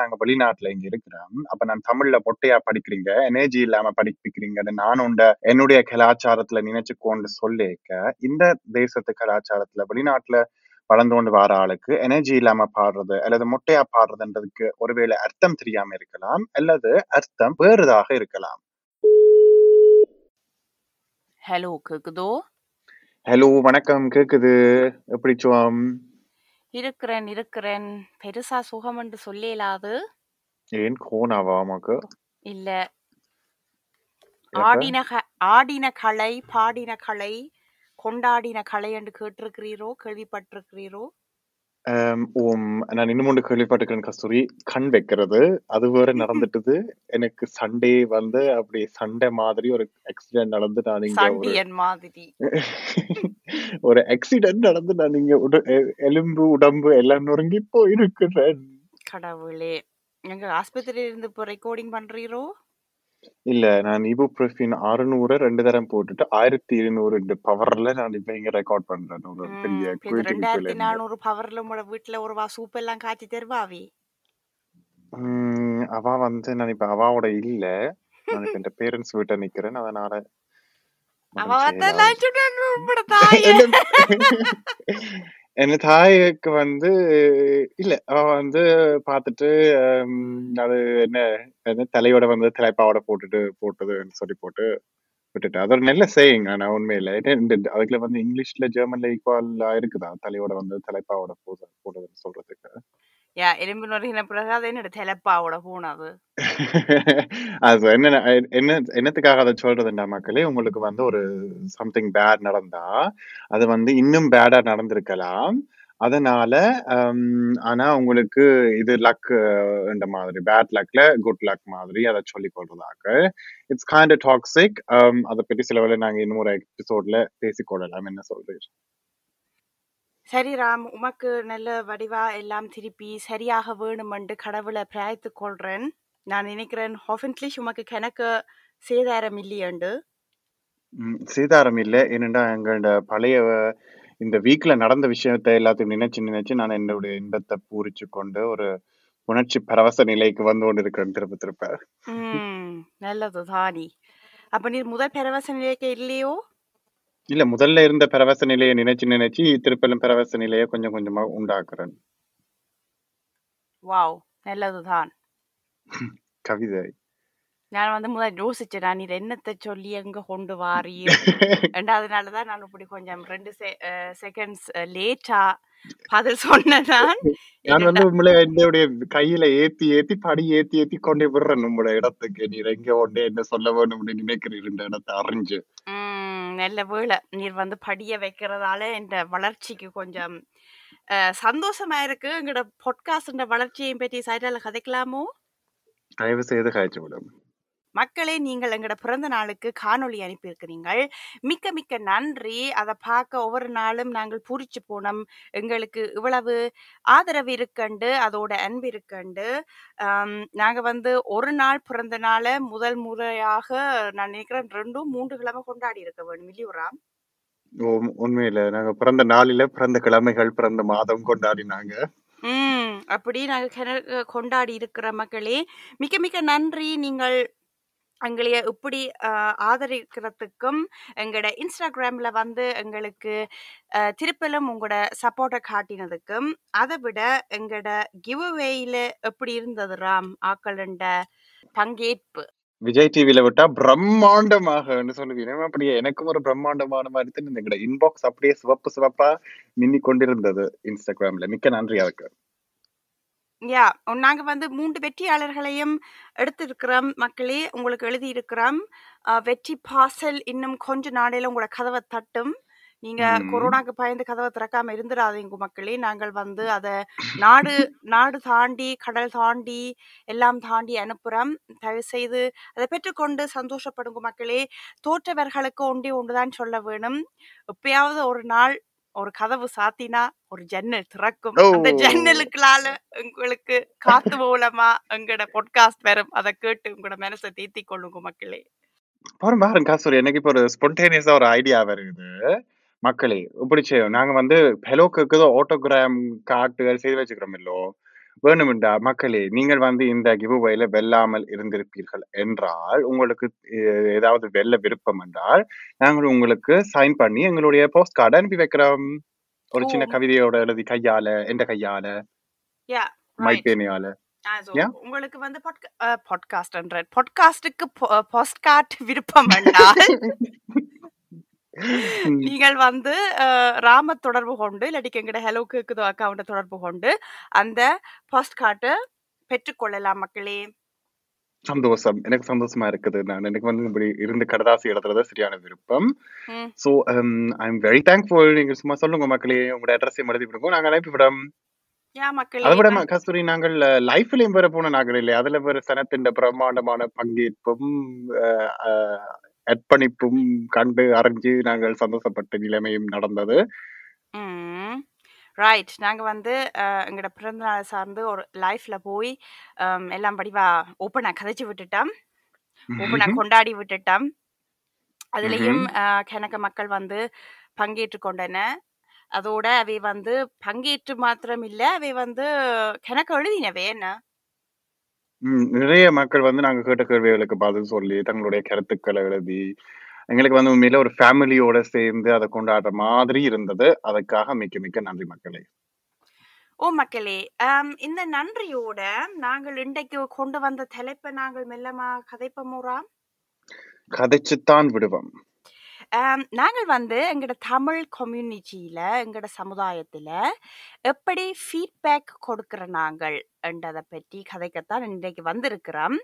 நாங்க வெளிநாட்டுல இங்க இருக்கிறோம். அப்ப நான் தமிழ்ல மொட்டையா படிக்கிறீங்க, எனர்ஜி இல்லாம படிப்பிக்கிறீங்கன்னு நான் உண்ட என்னுடைய கலாச்சாரத்துல நினைச்சுக்கோன்னு சொல்லிக்க, இந்த தேசத்து கலாச்சாரத்துல வெளிநாட்டுல வளர்ந்து கொண்டு வர ஆளுக்கு எனர்ஜி இல்லாம பாடுறது அல்லது மொட்டையா பாடுறதுன்றதுக்கு ஒருவேளை அர்த்தம் தெரியாம இருக்கலாம் அல்லது அர்த்தம் வேறுதாக இருக்கலாம். ஹலோ, கேக்குதோ? ஹலோ, வணக்கம். கேக்குது? எப்படி சுவாம் இருக்கிறேன் இருக்கிறேன். பெருசா சுகம் என்று சொல்லலாது ஏன் கோனாவா உமக்கு? இல்ல, அப்ப ஆடின கலை பாடின கலை கொண்டாடின கலை என்று கேட்டிருக்கிறீரோ, கேள்விப்பட்டிருக்கிறீரோ? நான் இன்னும் ஒன்று கேள்விப்பட்டிருக்கேன் கஸ்தூரி. கண் வைக்கிறது அது வேற நடந்துட்டுது எனக்கு. சண்டே வந்து அப்படி சண்டை மாதிரி ஒரு ஆக்சிடென்ட் நடந்து நான் இங்க சண்டியன் மாதிரி ஒரு ஆக்சிடென்ட் நடந்து நான் இங்க எலும்பு உடம்பு எல்லாம் நொறுங்கி போயிருக்கிறேன். கடவுளே, எங்க ஆஸ்பத்திரியில இருந்து இப்போ ரெக்கார்டிங் பண்றீரோ? இல்ல, நான் இபுப்ரோஃபின் 600 2 தரம் போட்டுட்டு 1200 பவர்ல நான் இப்ப இங்க ரெக்கார்ட் பண்றேன். ஒரு பெரிய குயிட்டிங் ஃபெயில். 2400 பவர்ல நம்ம வீட்ல ஒரு வா சூப் எல்லாம் காச்சி தருவாவி. அவ வந்து நான் இப்ப அவாவோட இல்ல, நான் இப்ப என் பேரண்ட்ஸ் வீட்ட நிக்கிறேன். அதனால அவ வந்து லஞ்சுடன் உட்பட தாயே என்ன தாய்க்கு வந்து இல்ல, அவ வந்து பாத்துட்டு அது என்ன தலையோட வந்து தலைப்பாவோட போட்டுட்டு போட்டதுன்னு சொல்லி போட்டு விட்டுட்டு. அது ஒரு நல்ல செய்யுங்க. நான் உண்மையில அதுக்குள்ள வந்து இங்கிலீஷ்ல ஜெர்மன்ல ஈக்குவலா இருக்குதா தலையோட வந்து தலைப்பாவோட போட்டதுன்னு சொல்றதுக்கு? என்னத்துக்காக அதை சொல்றதுண்டா மக்களே, உங்களுக்கு வந்து ஒரு சம்திங் பேட் நடந்தா அது வந்து இன்னும் பேடா நடந்திருக்கலாம். அதனால ஆனா உங்களுக்கு இது லக் இந்த மாதிரி பேட் லக்ல குட் லக் மாதிரி அதை சொல்லி கொள்றதாக இட்ஸ் கைண்ட் ஆஃப் டாக்ஸிக். அதை பற்றி சில வேலை நாங்க இன்னும் ஒரு எபிசோட்ல பேசிக்கொள்ளலாம். என்ன சொல்றீங்க? சரி ராம், உமக்கு நல்ல வடிவா எல்லாம் திருப்பி சரியாக வேணுமென்று கடவுளை பிராய்த்து கொள்றேன். நான் நினைக்கிறேன் ஹாஃபன்ட்லிஷ் உமக்கு கணக்கு சேதாரம் இல்லையண்டு. சேதாரம் இல்லை, ஏனென்றா எங்களோட பழைய இந்த வீக்ல நடந்த விஷயத்தை எல்லாத்தையும் நினைச்சு நினைச்சு நான் என்னுடைய இன்பத்தை பூரிச்சு கொண்டு ஒரு உணர்ச்சி பரவச நிலைக்கு வந்து கொண்டு இருக்கிறேன் திரும்ப திருப்ப. நல்லது தானி. அப்ப நீ முதல் பரவச நிலைக்கு இல்லையோ? இல்ல, முதல்ல இருந்த பரவச நிலையை நினைச்சு நினைச்சு திருப்பெல்லாம் பரவச நிலையை கொஞ்சம் கொஞ்சமா உண்டாக்குறேன். வாவ், நல்லதுதான் கவிதை. நான் வந்து முதல் யோசிச்சேன் நான் என்னத்தை சொல்லி எங்க கொண்டு வாரியோ, அதனாலதான் நான் இப்படி கொஞ்சம் 2 seconds லேட்டா பதில் சொன்னதான். நான் வந்து உங்களை என்னுடைய கையில ஏத்தி ஏத்தி படி ஏத்தி ஏத்தி கொண்டே விடுறேன் நம்மளோட இடத்துக்கு. நீ எங்க ஒன்றே என்ன சொல்ல வேணும்னு நினைக்கிறீங்க இடத்தை அறிஞ்சு. நல்ல வேளை நீர் வந்து படிய வைக்கிறதால இந்த வளர்ச்சிக்கு கொஞ்சம் சந்தோஷமா இருக்கு. எங்களோட பாட்காஸ்ட் வளர்ச்சியை பற்றி சைடால கதைக்கலாமோ? தயவு செய்து காய்ச்சி விடும். மக்களே, நீங்கள் எங்களோட பிறந்த நாளுக்கு காணொளி அனுப்பியிருக்கிறீங்கள். மிக்க மிக்க நன்றி. அதை பார்க்க ஒவ்வொரு நாளும் நாங்கள் பூரிச்சு போனோம். எங்களுக்கு இவ்வளவு ஆதரவு இருக்கண்டு, அதோட அன்பு இருக்கண்டு. நாங்கள் வந்து ஒரு நாள் பிறந்த நாளை முதல் முறையாக நான் நினைக்கிறேன் 2-3 கிழமை கொண்டாடி இருக்க வேண்டும் இல்லையுறாம். உண்மையில நாங்கள் பிறந்த நாளில பிறந்த கிழமைகள் பிறந்த மாதம் கொண்டாடினாங்க. அப்படி நாங்கள் கொண்டாடி இருக்கிற மக்களே மிக்க மிக்க நன்றி. நீங்கள் எங்களைய இப்படி ஆதரிக்கிறதுக்கும் எங்களோட இன்ஸ்டாகிராமில் வந்து எங்களுக்கு திருப்பலும் உங்களோட சப்போர்ட்டை காட்டினதுக்கும், அதை விட எங்களோட கிவ்அவேயில் எப்படி இருந்தது ராம் ஆக்களண்ட பங்கேற்பு? விஜய் டிவியில விட்டா பிரம்மாண்டமாக சொல்லுவீங்க. அப்படியே எனக்கும் ஒரு பிரம்மாண்டமான மாதிரி எங்களோட இன்பாக்ஸ் அப்படியே சிவப்பு சிவப்பா மின்னி கொண்டிருந்தது இன்ஸ்டாகிராம்ல. மிக்க நன்றி. அதுக்கு நாங்கள் வந்து 3 வெற்றியாளர்களையும் எடுத்திருக்கிறோம் மக்களே. உங்களுக்கு எழுதியிருக்கிறோம் வெற்றி பார்சல் இன்னும் கொஞ்ச நாளையில் உங்களோட கதவை தட்டும். நீங்கள் கொரோனாக்கு பயந்து கதவை திறக்காமல் இருந்துடாதீங்க மக்களே. நாங்கள் வந்து அதை நாடு தாண்டி கடல் தாண்டி எல்லாம் தாண்டி அனுப்புகிறோம். தயவு செய்து அதை பெற்றுக்கொண்டு சந்தோஷப்படுங்க மக்களே. தோற்றவர்களுக்கு ஒன்று தான் சொல்ல வேணும். எப்பயாவது ஒரு நாள் ஒரு கதவு சாத்தினா ஒரு ஜன்னல் திறக்கும். அந்த ஜன்னலுக்குள்ளால உங்களுக்கு காத்து மூலமா எங்களோட பாட்காஸ்ட் வரும். அதை கேட்டு உங்களோட மனசை தேத்தி கொள்ளுங்க மக்களே. பாருங்க, எனக்கு இப்ப ஒரு ஸ்பான்டேனியஸா ஒரு ஐடியா வருது மக்களே. இப்படி செய்யும். நாங்க வந்து ஹெலோ கேக்குதோ ஆட்டோகிராம் காட்டுகள் செய்து வச்சுக்கிறோம் இல்லோ. வேணுமென்றா மக்களே, நீங்கள் இந்த கிவ்அவேல வெல்லாமல் இருந்திருப்பீர்கள் என்றால், உங்களுக்கு ஏதாவது வெல்ல விருப்பம் என்றால், நாங்கள் உங்களுக்கு சைன் பண்ணி எங்களுடைய போஸ்ட் கார்டை அனுப்பி வைக்கிறோம். ஒரு சின்ன கவிதையோட எழுதி கையால, எந்த கையால, மைப்பேனையால. உங்களுக்கு பாட்காஸ்டுக்கு போஸ்ட் கார்ட் விருப்பம் என்றால் நீங்கள் ராம தொடர்பு கொண்டு, இல்லாட்டிக்கு எங்கட ஹலோ கேக்குதோ அக்கவுண்ட தொடர்பு கொண்டு அந்த போஸ்ட் கார்டை பெற்றுக்கொள்ளலாம் மக்களே. சந்தோஷம், எனக்கு சந்தோஷமா இருக்குது. நான் எனக்கு இப்படி இருந்து கடதாசி எழுதுறத சரியான விருப்பம். So I am very thankful. நீங்க சும்மா சொல்லுங்க மக்களே, உங்களோட அட்ரஸையும் எழுதி கொடுங்க, நாங்க அனுப்பிவிடும். அதை விட கஸ்தூரி, நாங்கள் லைஃப்லயும் வேற போன நாங்கள் இல்லை, அதுல வேற சனத்தின் பிரம்மாண்டமான பங்கேற்பும் அர்ப்பணிப்பும் கண்டு அறிஞ்சு நாங்கள் சந்தோஷப்பட்ட நிலைமையும் நடந்தது. ரைட், நாங்கள் எங்களோட பிறந்தநாளை சார்ந்து ஒரு லைஃப்பில் போய் எல்லாம் படிவா ஓப்பனாக கதைச்சி விட்டுட்டோம், ஓப்பனாக கொண்டாடி விட்டுட்டோம். அதுலேயும் கணக்க மக்கள் பங்கேற்று கொண்டன. அதோட அவை பங்கேற்று மாத்திரம் இல்லை, அவை கணக்க எழுதினவே என்ன நிறைய மக்கள் நாங்கள் கேட்ட கேள்விகளுக்கு பதில் சொல்லி தங்களுடைய கருத்துக்களை எழுதி எங்களுக்கு உண்மையில ஒரு ஃபேமிலியோட சேர்ந்து அதை கொண்டாடுற மாதிரி இருந்தது. அதுக்காக மிக்க மிக்க நன்றி மக்களே. ஓ மக்களே, இந்த நன்றியோட நாங்கள் இன்றைக்கு கொண்டு வந்த தலைப்பை நாங்கள் மெல்லமா கதைப்போமா? கதைச்சுத்தான் விடுவோம். நாங்கள் எங்களோட தமிழ் கம்யூனிட்டியில, எங்களோட சமுதாயத்தில் எப்படி ஃபீட்பேக் கொடுக்குற நாங்கள் என்றதை பற்றி கதைக்கத்தான் இன்றைக்கு வந்திருக்கிறோம்.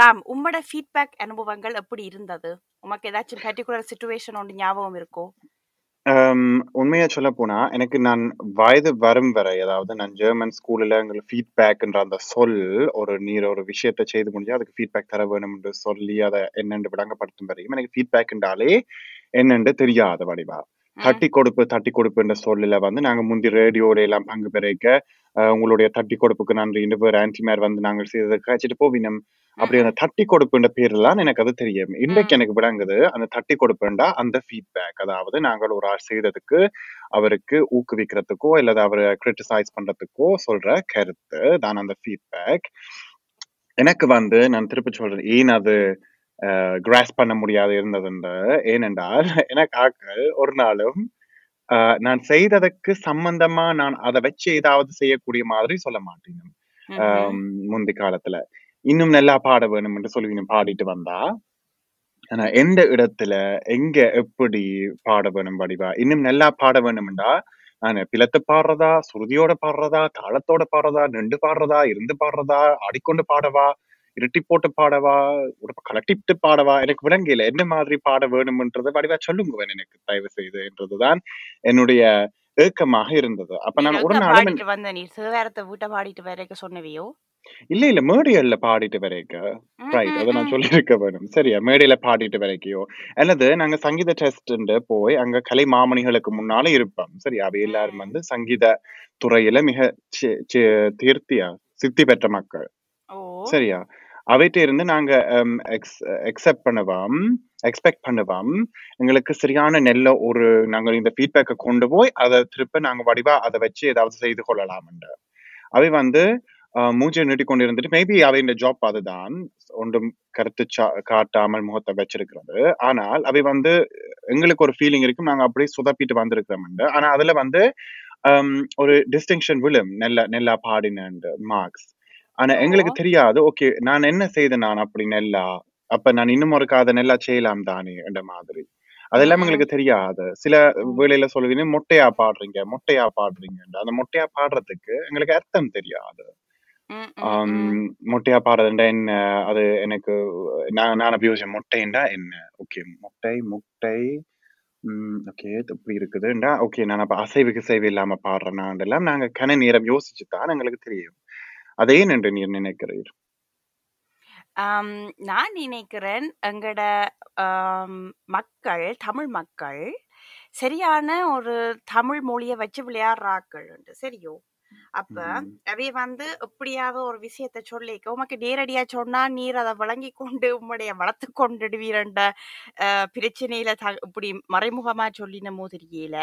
ராம், உங்களோட ஃபீட்பேக் அனுபவங்கள் எப்படி இருந்தது? உமக்கு ஏதாச்சும் பர்டிகுலர் சிச்சுவேஷன் ஒன்று ஞாபகம் இருக்கோ? உண்மையா சொல்ல போனா, எனக்கு நான் வயது வரும் வரை, அதாவது நான் ஜெர்மன் ஸ்கூல்ல எங்களுக்கு ஃபீட்பேக்ன்ற அந்த சொல், ஒரு விஷயத்த செய்து முடிஞ்சா அதுக்கு ஃபீட்பேக் தர வேணும் என்று சொல்லி அதை என்னென்று விளங்கப்படுத்தும் வரையும் எனக்கு ஃபீட்பேக்ன்றாலே என்னென்று தெரியாத வடிவா. தட்டி கொடுப்பு, தட்டி கொடுப்பு என்ற சொல்லில நாங்க முந்தி ரேடியோல எல்லாம் பங்கு பெறக்க, உங்களுடைய தட்டி கொடுப்புக்கு நன்றி என்று பேர் ஆன்டிமேர் நாங்கள் செய்ததை காய்ச்சிட்டு போவினம். அப்படி அந்த தட்டி கொடுப்புன்ற பேர்லாம் எனக்கு அது தெரியும். இன்றைக்கு எனக்கு விளங்குது அந்த தட்டி கொடுப்புண்டா அந்த ஃபீட்பேக், அதாவது நாங்கள் ஒரு ஆள் செய்ததுக்கு அவருக்கு ஊக்குவிக்கிறதுக்கோ அல்லது அவரை கிரிட்டிசைஸ் பண்றதுக்கோ சொல்ற கருத்து தான் அந்த ஃபீட்பேக். எனக்கு நான் திருப்பி சொல்றேன், ஏன் அது கிராஸ் பண்ண முடியாது இருந்ததுன்ற, ஏனென்றால் எனக்காக ஒரு நாளும் நான் செய்ததுக்கு சம்பந்தமா நான் அதை வச்சு ஏதாவது செய்யக்கூடிய மாதிரி சொல்ல மாட்டேன். முந்தி காலத்துல இன்னும் நல்லா பாட வேணும் என்று சொல்லி பாடிட்டு வந்தா, ஆனா எந்த இடத்துல எங்க எப்படி பாட வேணும் படிவா, இன்னும் நல்லா பாட வேணும்டா நான் பிளத்து பாடுறதா, சுருதியோட பாடுறதா, தாளத்தோட பாடுறதா, நின்று பாடுறதா, இருந்து பாடுறதா, ஆடிக்கொண்டு பாடவா, இருட்டி போட்டு பாடவா, ஒரு கலட்டிட்டு பாடவா, எனக்கு விளங்கல என்ன மாதிரி பாட வேணும்ன்றத வடிவா சொல்லுங்குவேன் எனக்கு தயவு செய்து என்றதுதான் என்னுடைய ஏக்கமாக இருந்தது. அப்ப நான் ஒரு நாளும் வந்தேன், நீ சேவாரத்தை வீட்டை பாடிட்டு வரைக்க சொன்னவியோ இல்ல இல்ல மேடையில பாடிட்டு வரைக்க, ரைட், அதை நான் சொல்லியிருக்க வேணும் சரியா, மேடையில பாடிட்டு வரைக்கையோ அல்லது நாங்க சங்கீத டெஸ்ட் போய் அங்க கலை மாமணிகளுக்கு முன்னால இருப்போம் சரியா. அவை எல்லாரும் சங்கீத துறையில மிக தீர்த்தியா சித்தி பெற்ற மக்கள் சரியா. அவைகிட்ட இருந்து நாங்க எக்ஸ்பெக்ட் பண்ணுவோம் எங்களுக்கு சரியான நல்ல ஒரு, நாங்கள் இந்த ஃபீட்பேக்கை கொண்டு போய் அதை திருப்ப நாங்க வடிவா அதை வச்சு ஏதாவது செய்து கொள்ளலாம்ன்ற. அவை மூஞ்சை நீட்டி கொண்டு இருந்துட்டு, மேபி அவை இந்த ஜாப் அதுதான், ஒன்றும் கருத்து காட்டாமல் முகத்தை வச்சிருக்கிறது. ஆனால் அவை எங்களுக்கு ஒரு ஃபீலிங் இருக்கும், நாங்க அப்படியே சுதப்பிட்டு வந்திருக்கிறோம். ஆனா அதுல ஒரு டிஸ்டிங்ஷன் விழும், நல்ல நல்லா பாடினு மார்க்ஸ். ஆனா எங்களுக்கு தெரியாது, ஓகே நான் என்ன செய்த நான் அப்படி நெல்லா, அப்ப நான் இன்னும் ஒரு காதை நெல்லா செய்யலாம் தானே என்ற மாதிரி, அதெல்லாம் எங்களுக்கு தெரியாது. சில வேலையில சொல்லுவீங்க மொட்டையா பாடுறீங்க அந்த மொட்டையா பாடுறதுக்கு எங்களுக்கு அர்த்தம் தெரியாது. மொட்டையா பாடுறதுண்டா என்ன, அது எனக்கு நான் அப்படி யோசிச்சேன், மொட்டைண்டா என்ன, ஓகே முட்டை ஓகே இப்படி இருக்குதுண்டா, ஓகே நான் அப்ப அசைவு இல்லாம பாடுறேன்னாண்டெல்லாம் நாங்க கன நேரம் யோசிச்சுதான் எங்களுக்கு தெரியும். அதே என்று நீர் நினைக்கிறீர்? நான் நினைக்கிறேன் எங்கட மக்கள், தமிழ் மக்கள் சரியான ஒரு தமிழ் மொழிய வச்சு விளையாடுறாக்கள் உண்டு சரியோ. அப்ப அவைய எப்படியாவது ஒரு விஷயத்த சொல்லிக்க, உமக்கு நேரடியா சொன்னா நீர் அதை வழங்கி கொண்டு உம்முடைய வளர்த்து கொண்டுடுவீரண்ட பிரச்சனையில இப்படி மறைமுகமா சொல்லின மோதிரியில.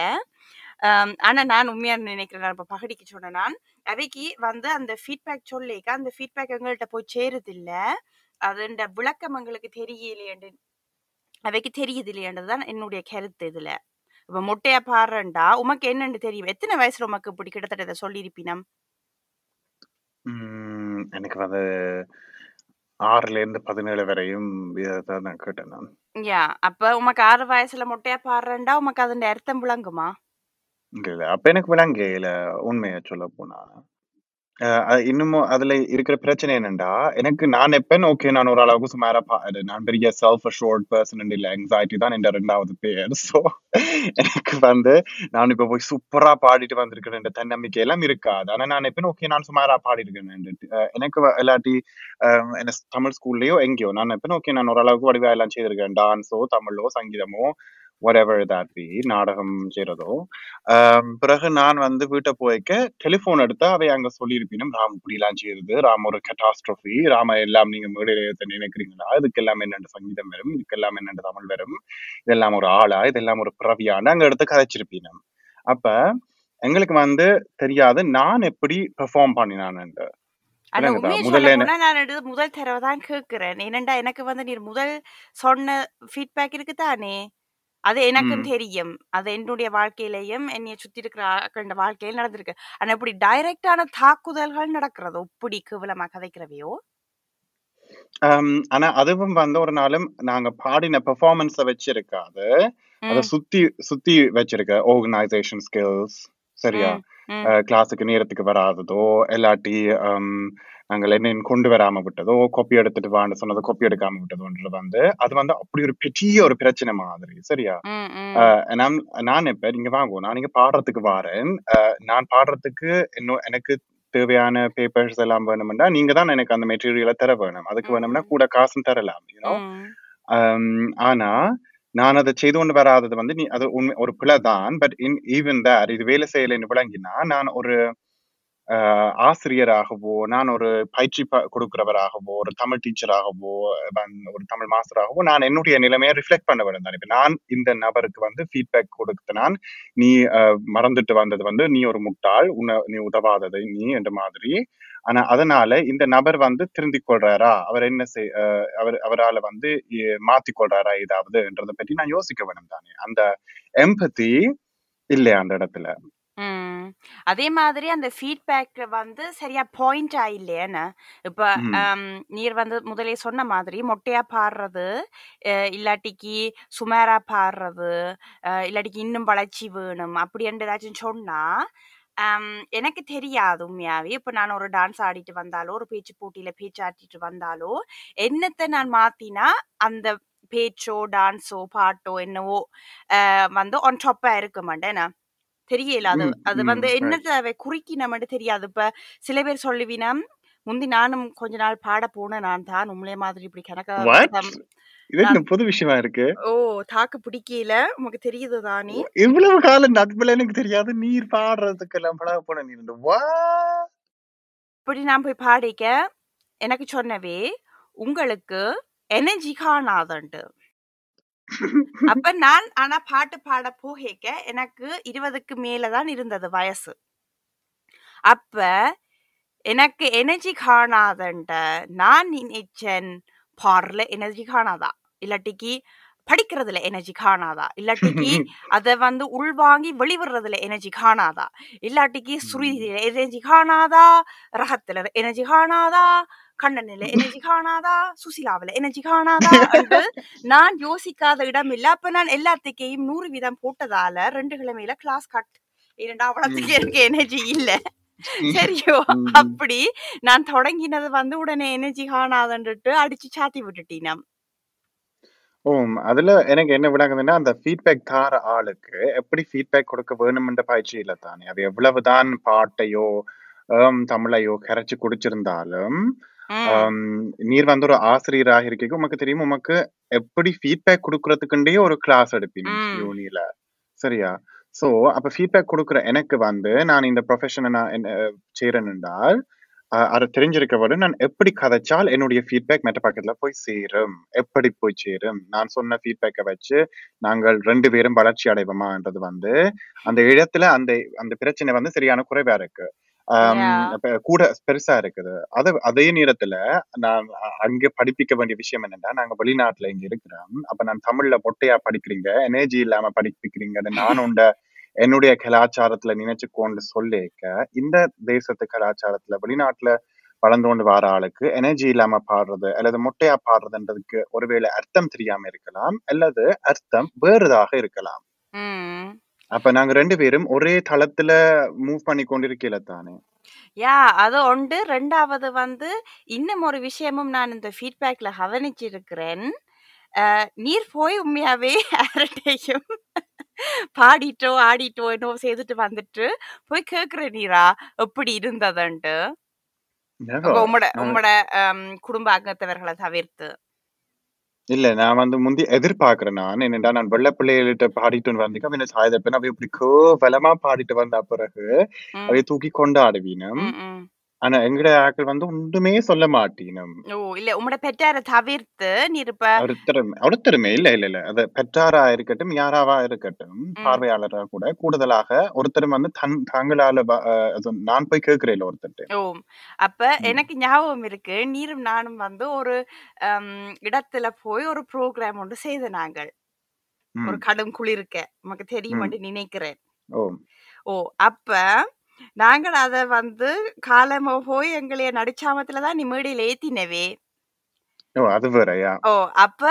ஆனா நான் உண்மையா நினைக்கிறேன், இப்ப பகடிக்கு சொன்ன, நான் நிறைக்கு வந்து அந்த ஃபீட்பேக் சொல்லிக்க அந்த ஃபீட்பேக் எங்கள்கிட்ட போய் சேருது இல்ல, அதுண்ட விளக்கம் எங்களுக்கு தெரியலையேண்டு அவைக்கு தெரியுது இல்லையன்றதுதான் என்னுடைய கருத்து. இதுல இப்ப மொட்டையா பாருண்டா உமக்கு என்னன்னு தெரியும், எத்தனை வயசுல உமக்கு இப்படி கிட்டத்தட்ட இதை சொல்லியிருப்பினம்? எனக்கு வந்து 6ல இருந்து 17 வரையும் இதான் நான் கேட்டேன் நான். யா அப்ப உமக்கு 6 வயசுல மொட்டையா பாருண்டா உமக்கு அதன் அர்த்தம் விளங்குமா? இல்ல அப்ப எனக்கு விளங்கல உண்மையா சொல்ல போனா. இன்னமும் அதுல இருக்கிற பிரச்சனை என்னண்டா, எனக்கு நான் எப்பன் ஓகே நான் ஒரு அளவுக்கு சுமாரா நான் பெரிய செல்ஃப் அஷோர்ட் பர்சன் இல்ல, anxiety தான் என் 2வது பேர். சோ எனக்கு வந்து நான் இப்ப போய் சூப்பரா பாடிட்டு வந்திருக்கிறேன் தன்னம்பிக்கை எல்லாம் இருக்காது. ஆனா நான் எப்பன் ஓகே நான் சுமாரா பாடி இருக்கேன் எனக்கு இல்லாட்டி என்ன தமிழ் ஸ்கூல்லயோ எங்கேயோ நான் எப்பன் ஓகே நான் ஒரு அளவுக்கு வடிவா எல்லாம் செய்திருக்கேன், டான்ஸோ தமிழோ சங்கீதமோ whatever that be, நாடகம் செய்யறதோ. பிறகு நான் வந்து வீட்டை போய்க்க டெலிஃபோன் எடுத்து அவை அங்க சொல்லியிருப்பினும் ராம் இப்படிலாம் செய்யறது, ராம் ஒரு கட்டாஸ்ட்ரோஃபி, ராம எல்லாம் நீங்க மேடையில நினைக்கிறீங்களா, இதுக்கு எல்லாம் என்னென்ன சங்கீதம் வரும், இதுக்கு எல்லாம் என்னென்ன தமிழ் வரும், இதெல்லாம் ஒரு ஆளா, இதெல்லாம் ஒரு பிறவியான்னு அங்க எடுத்து கதைச்சிருப்பினும். அப்ப எங்களுக்கு வந்து தெரியாது நான் எப்படி பெர்ஃபார்ம் பண்ணினான்னு. முதல் தடவை தான் கேட்கிறேன் ஏனண்டா எனக்கு வந்து நீர் முதல் சொன்ன ஃபீட்பேக் இருக்குதானே அது எனக்கும் தெரியும், அது என்னுடைய வாழ்க்கையிலயும் என்னைய சுத்தி இருக்கிற ஆக்களோட வாழ்க்கையில நடந்திருக்கு. ஆனா இப்படி டைரக்டான தாக்குதல்கள் நடக்கிறது இப்படி கேவலமா கதைக்கிறவையோ. ஆனா அதுவும் வந்து ஒரு நாளும் நாங்க பாடின பெர்ஃபார்மன்ஸ வச்சிருக்காது, அதை சுத்தி சுத்தி வச்சிருக்க ஆர்கனைசேஷன் ஸ்கில்ஸ் சரியா, கிளாஸுக்கு நேரத்துக்கு வராததோ இல்லாட்டி நாங்கள் என்ன கொண்டு வராம விட்டதோ, காப்பி எடுத்துட்டு வான்னு சொன்னதோ காப்பி எடுக்காம விட்டதோன்றது வந்து அது வந்து அப்படி ஒரு பெரிய ஒரு பிரச்சனை மாதிரி சரியா. நான் இப்ப நீங்க வாங்குவோம் நான் நீங்க பாடுறதுக்கு வாரேன், நான் பாடுறதுக்கு இன்னும் எனக்கு தேவையான பேப்பர்ஸ் எல்லாம் வேணும்னா நீங்க தான் எனக்கு அந்த மெட்டீரியலை தர வேணும், அதுக்கு வேணும்னா கூட காசும் தரலாம் யூனோ. ஆனா நான் அதை செய்து கொண்டு வராதது வந்து நீ அது உண்மை ஒரு பிள்ளை தான். பட் ஈவன் தேர் இது வேலை செய்யலைன்னு விளங்கினா நான் ஒரு ஆசிரியராகவோ நான் ஒரு பயிற்சி கொடுக்கிறவராகவோ ஒரு தமிழ் டீச்சராகவோ ஒரு தமிழ் மாஸ்டராகவோ நான் என்னுடைய நிலைமையை ரிஃப்ளெக்ட் பண்ண வேண்டும் தான். இப்போ நான் இந்த நபருக்கு வந்து ஃபீட்பேக் கொடுத்து நான் நீ மறந்துட்டு வந்தது வந்து நீ ஒரு முட்டாள், நீ உதவாதது நீ என்ற மாதிரி. ஆனா அதனால இந்த நபர் வந்து திருந்தி கொள்றாரா, அவர் என்ன செய் அவரால் வந்து மாத்திக்கொள்றாரா ஏதாவதுன்றதை பற்றி நான் யோசிக்க வேணும் தானே. அந்த எம்பத்தி இல்லையா அந்த இடத்துல. அதே மாதிரி அந்த ஃபீட்பேக் வந்து சரியா பாயிண்ட் ஆயில்லையேன்னு இப்ப நீர் வந்து முதலே சொன்ன மாதிரி மொட்டையா பாடுறது இல்லாட்டிக்கு சுமாரா பாடுறது இல்லாட்டிக்கு இன்னும் வளர்ச்சி வேணும் அப்படின்ற ஏதாச்சும் சொன்னா எனக்கு தெரியாது உண்மையாவே. இப்ப நான் ஒரு டான்ஸ் ஆடிட்டு வந்தாலோ ஒரு பேச்சு போட்டியில பேச்சாட்டிட்டு வந்தாலோ என்னத்தை நான் மாத்தினா அந்த பேச்சோ டான்ஸோ பாட்டோ என்னவோ வந்து ஆன் டாப்பா இருக்க மாட்டேன்னா தெரியல. அது அது வந்து என்னத்தை குறிக்கி நம்ம தெரியாது. இப்ப சில பேர் சொல்லுவீனா முந்தி நானும் கொஞ்ச நாள் பாட போனேன் நான் தான் உங்களே மாதிரி இப்படி கணக்கா புது விஷயமா இருக்கு. ஓ தாக்கு பிடிக்கல உனக்கு தெரியுது தானே இவ்வளவு கால நட்புல எனக்கு தெரியாது நீர் பாடுறதுக்கு எல்லாம் பழக போன நீர் இப்படி நான் போய் பாடிக்க எனக்கு சொன்னவே உங்களுக்கு எனர்ஜி காணாதண்டு. அப்ப நான் ஆனா பாட்டு பாட போக எனக்கு 20க்கு மேலதான் இருந்தது வயசு. அப்ப எனக்கு எனர்ஜி காணாதண்ட நான் நினைச்சேன் பாடல எனர்ஜி காணாதா இல்லாட்டிக்கு படிக்கிறதுல எனர்ஜி காணாதா இல்லாட்டிக்கு அத வந்து உள்வாங்கி வெளிவிடுறதுல எனர்ஜி காணாதா இல்லாட்டிக்கு சுருதியில எனர்ஜி காணாதா ரகத்துல எனர்ஜி காணாதா கண்ணனில எனர்ஜி காணாதா சுசிலாவில எனர்ஜி காணாதா என்று நான் யோசிக்காத இடம் இல்ல. அப்ப நான் எல்லாத்துக்கையும் 100% போட்டதால 2 கிழமையில கிளாஸ் கட் ஏன்னா அவ்வளவுக்கு எனக்கு எனர்ஜி இல்ல சரியோ. அப்படி நான் தொடங்கினது வந்து உடனே எனர்ஜி காணாதன்ட்டு அடிச்சு சாத்தி விட்டுட்டீனா. அதுல எனக்கு என்ன விளங்குதுன்னா அந்த ஃபீட்பேக் தார ஆளுக்கு எப்படி ஃபீட்பேக் கொடுக்க வேணும்ன்ற பயிற்சி இல்ல தானே. அது எவ்வளவுதான் பாட்டையோ தமிழையோ கரைச்சு குடிச்சிருந்தாலும் நீர் வந்து ஒரு ஆசிரியராக இருக்க உமக்கு தெரியும் உமக்கு எப்படி ஃபீட்பேக் கொடுக்கறதுக்குண்டே ஒரு கிளாஸ் எடுப்பீங்க யூனியில சரியா. சோ அப்ப ஃபீட்பேக் கொடுக்குற எனக்கு வந்து நான் இந்த ப்ரொஃபஷனை நான் செய்யறேன் என்றால் அதை தெரிஞ்சிருக்கவரை நான் எப்படி கதைச்சால் என்னுடைய ஃபீட்பேக் மெட்ட பக்கத்துல போய் சேரும், எப்படி போய் சேரும், நான் சொன்ன ஃபீட்பேக்கை வச்சு நாங்கள் 2 பேரும் வளர்ச்சி அடைவோமான்றது வந்து அந்த இடத்துல அந்த அந்த பிரச்சனை வந்து சரியான குறைவா இருக்கு. கூட பெருசா இருக்குது. அதே நேரத்துல நான் அங்க படிப்பிக்க வேண்டிய விஷயம் என்னன்னா, நாங்க வெளிநாட்டுல இங்க இருக்கிறோம், அப்ப நான் தமிழ்ல மொட்டையா படிக்கிறீங்க, எனர்ஜி இல்லாம படிப்பிக்கிறீங்கன்னு நான் என்னுடைய கலாச்சாரத்துல நினைச்சுக்கோன்னு சொல்லிக்க, இந்த தேசத்து கலாச்சாரத்துல வெளிநாட்டுல வளர்ந்தோண்டு வர ஆளுக்கு எனர்ஜி இல்லாம பாடுறது அல்லது மொட்டையா பாடுறதுன்றதுக்கு ஒருவேளை அர்த்தம் தெரியாம இருக்கலாம், அல்லது அர்த்தம் வேறுதாக இருக்கலாம். அப்ப நாங்க ரெண்டு பேரும் ஒரே தளத்துல மூவ் பண்ணி கொண்டிருக்கல தானே. அது ஒன்று. ரெண்டாவது இன்னும் ஒரு விஷயமும் நான் இந்த ஃபீட்பேக்ல கவனிச்சிருக்கிறேன். நீர் போய் உண்மையாவே யார்டையும் பாடிட்டோ ஆடிட்டோ என்னோ செய்துட்டு வந்துட்டு போய் கேக்குற நீரா எப்படி இருந்ததுண்டு உங்களோட குடும்ப அங்கத்தவர்களை தவிர்த்து? இல்ல, நான் முந்தி எதிர்பார்க்கிறேன். நான் என்னடா நான் வெள்ள பிள்ளைகிட்ட பாடிட்டு வந்தேன், சாயதப்பேன் அவ இப்படி கோவலமா பாடிட்டு வந்த பிறகு அவைய தூக்கி கொண்டாடுவீனும். ஆனா எங்கட ஆக்கள் ஒன்றுமே சொல்ல மாட்டீனும். உங்களோட பெற்றார தவிர்த்து ஒருத்தருமே இல்ல இல்ல இல்ல அது பெற்றாரா இருக்கட்டும் யாராவா இருக்கட்டும் பார்வையாளரா கூட கூடுதலாக ஒருத்தரும் தாங்களால நான் போய் கேட்கிறேன் ஒருத்தர். அப்ப எனக்கு ஞாபகம் இருக்கு, நீரும் நானும் ஒரு இடத்துல போய் ஒரு ப்ரோக்ராம் ஒன்று செய்த நாங்கள், ஒரு கடும் குளிர்க்க நமக்கு தெரியும் நினைக்கிறேன். அப்ப நாங்கள் அதை காலமோ போய் எங்களைய நடுச்சாமத்துலதான் நிமிடையில ஏத்தினவே. அப்ப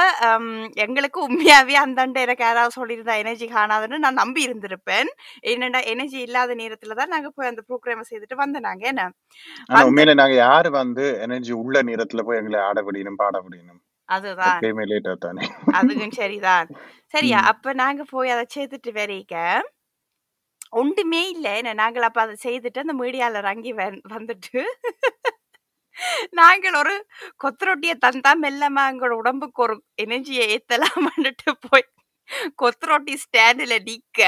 எங்களுக்கு உண்மையாவே அந்தாண்ட எனக்கு யாராவது சொல்லியிருந்தா எனர்ஜி காணாதுன்னு நான் நம்பி இருந்திருப்பேன். என்னடா எனர்ஜி இல்லாத நேரத்துலதான் நாங்க போய் அந்த ப்ரோக்ராம் செய்துட்டு வந்தாங்க. என்ன உண்மையில நாங்க யாரு எனர்ஜி உள்ள நேரத்துல போய் எங்களை ஆட விடணும் பாட விடணும். அதுதான் அதுவும் சரிதான் சரியா. அப்ப நாங்க போய் அதை சேர்த்துட்டு வரைக்க ஒன்றுமே இல்லை. நாங்கள் அப்போ அதை செய்துட்டு அந்த மீடியாவில் இறங்கி வந்துட்டு நாங்கள் ஒரு கொத்தரொட்டியை தந்தா மெல்லமா எங்களோட உடம்புக்கு ஒரு எனர்ஜியை ஏத்தலாம் வந்துட்டு போய் கொத்தரொட்டி ஸ்டாண்டில் நிற்க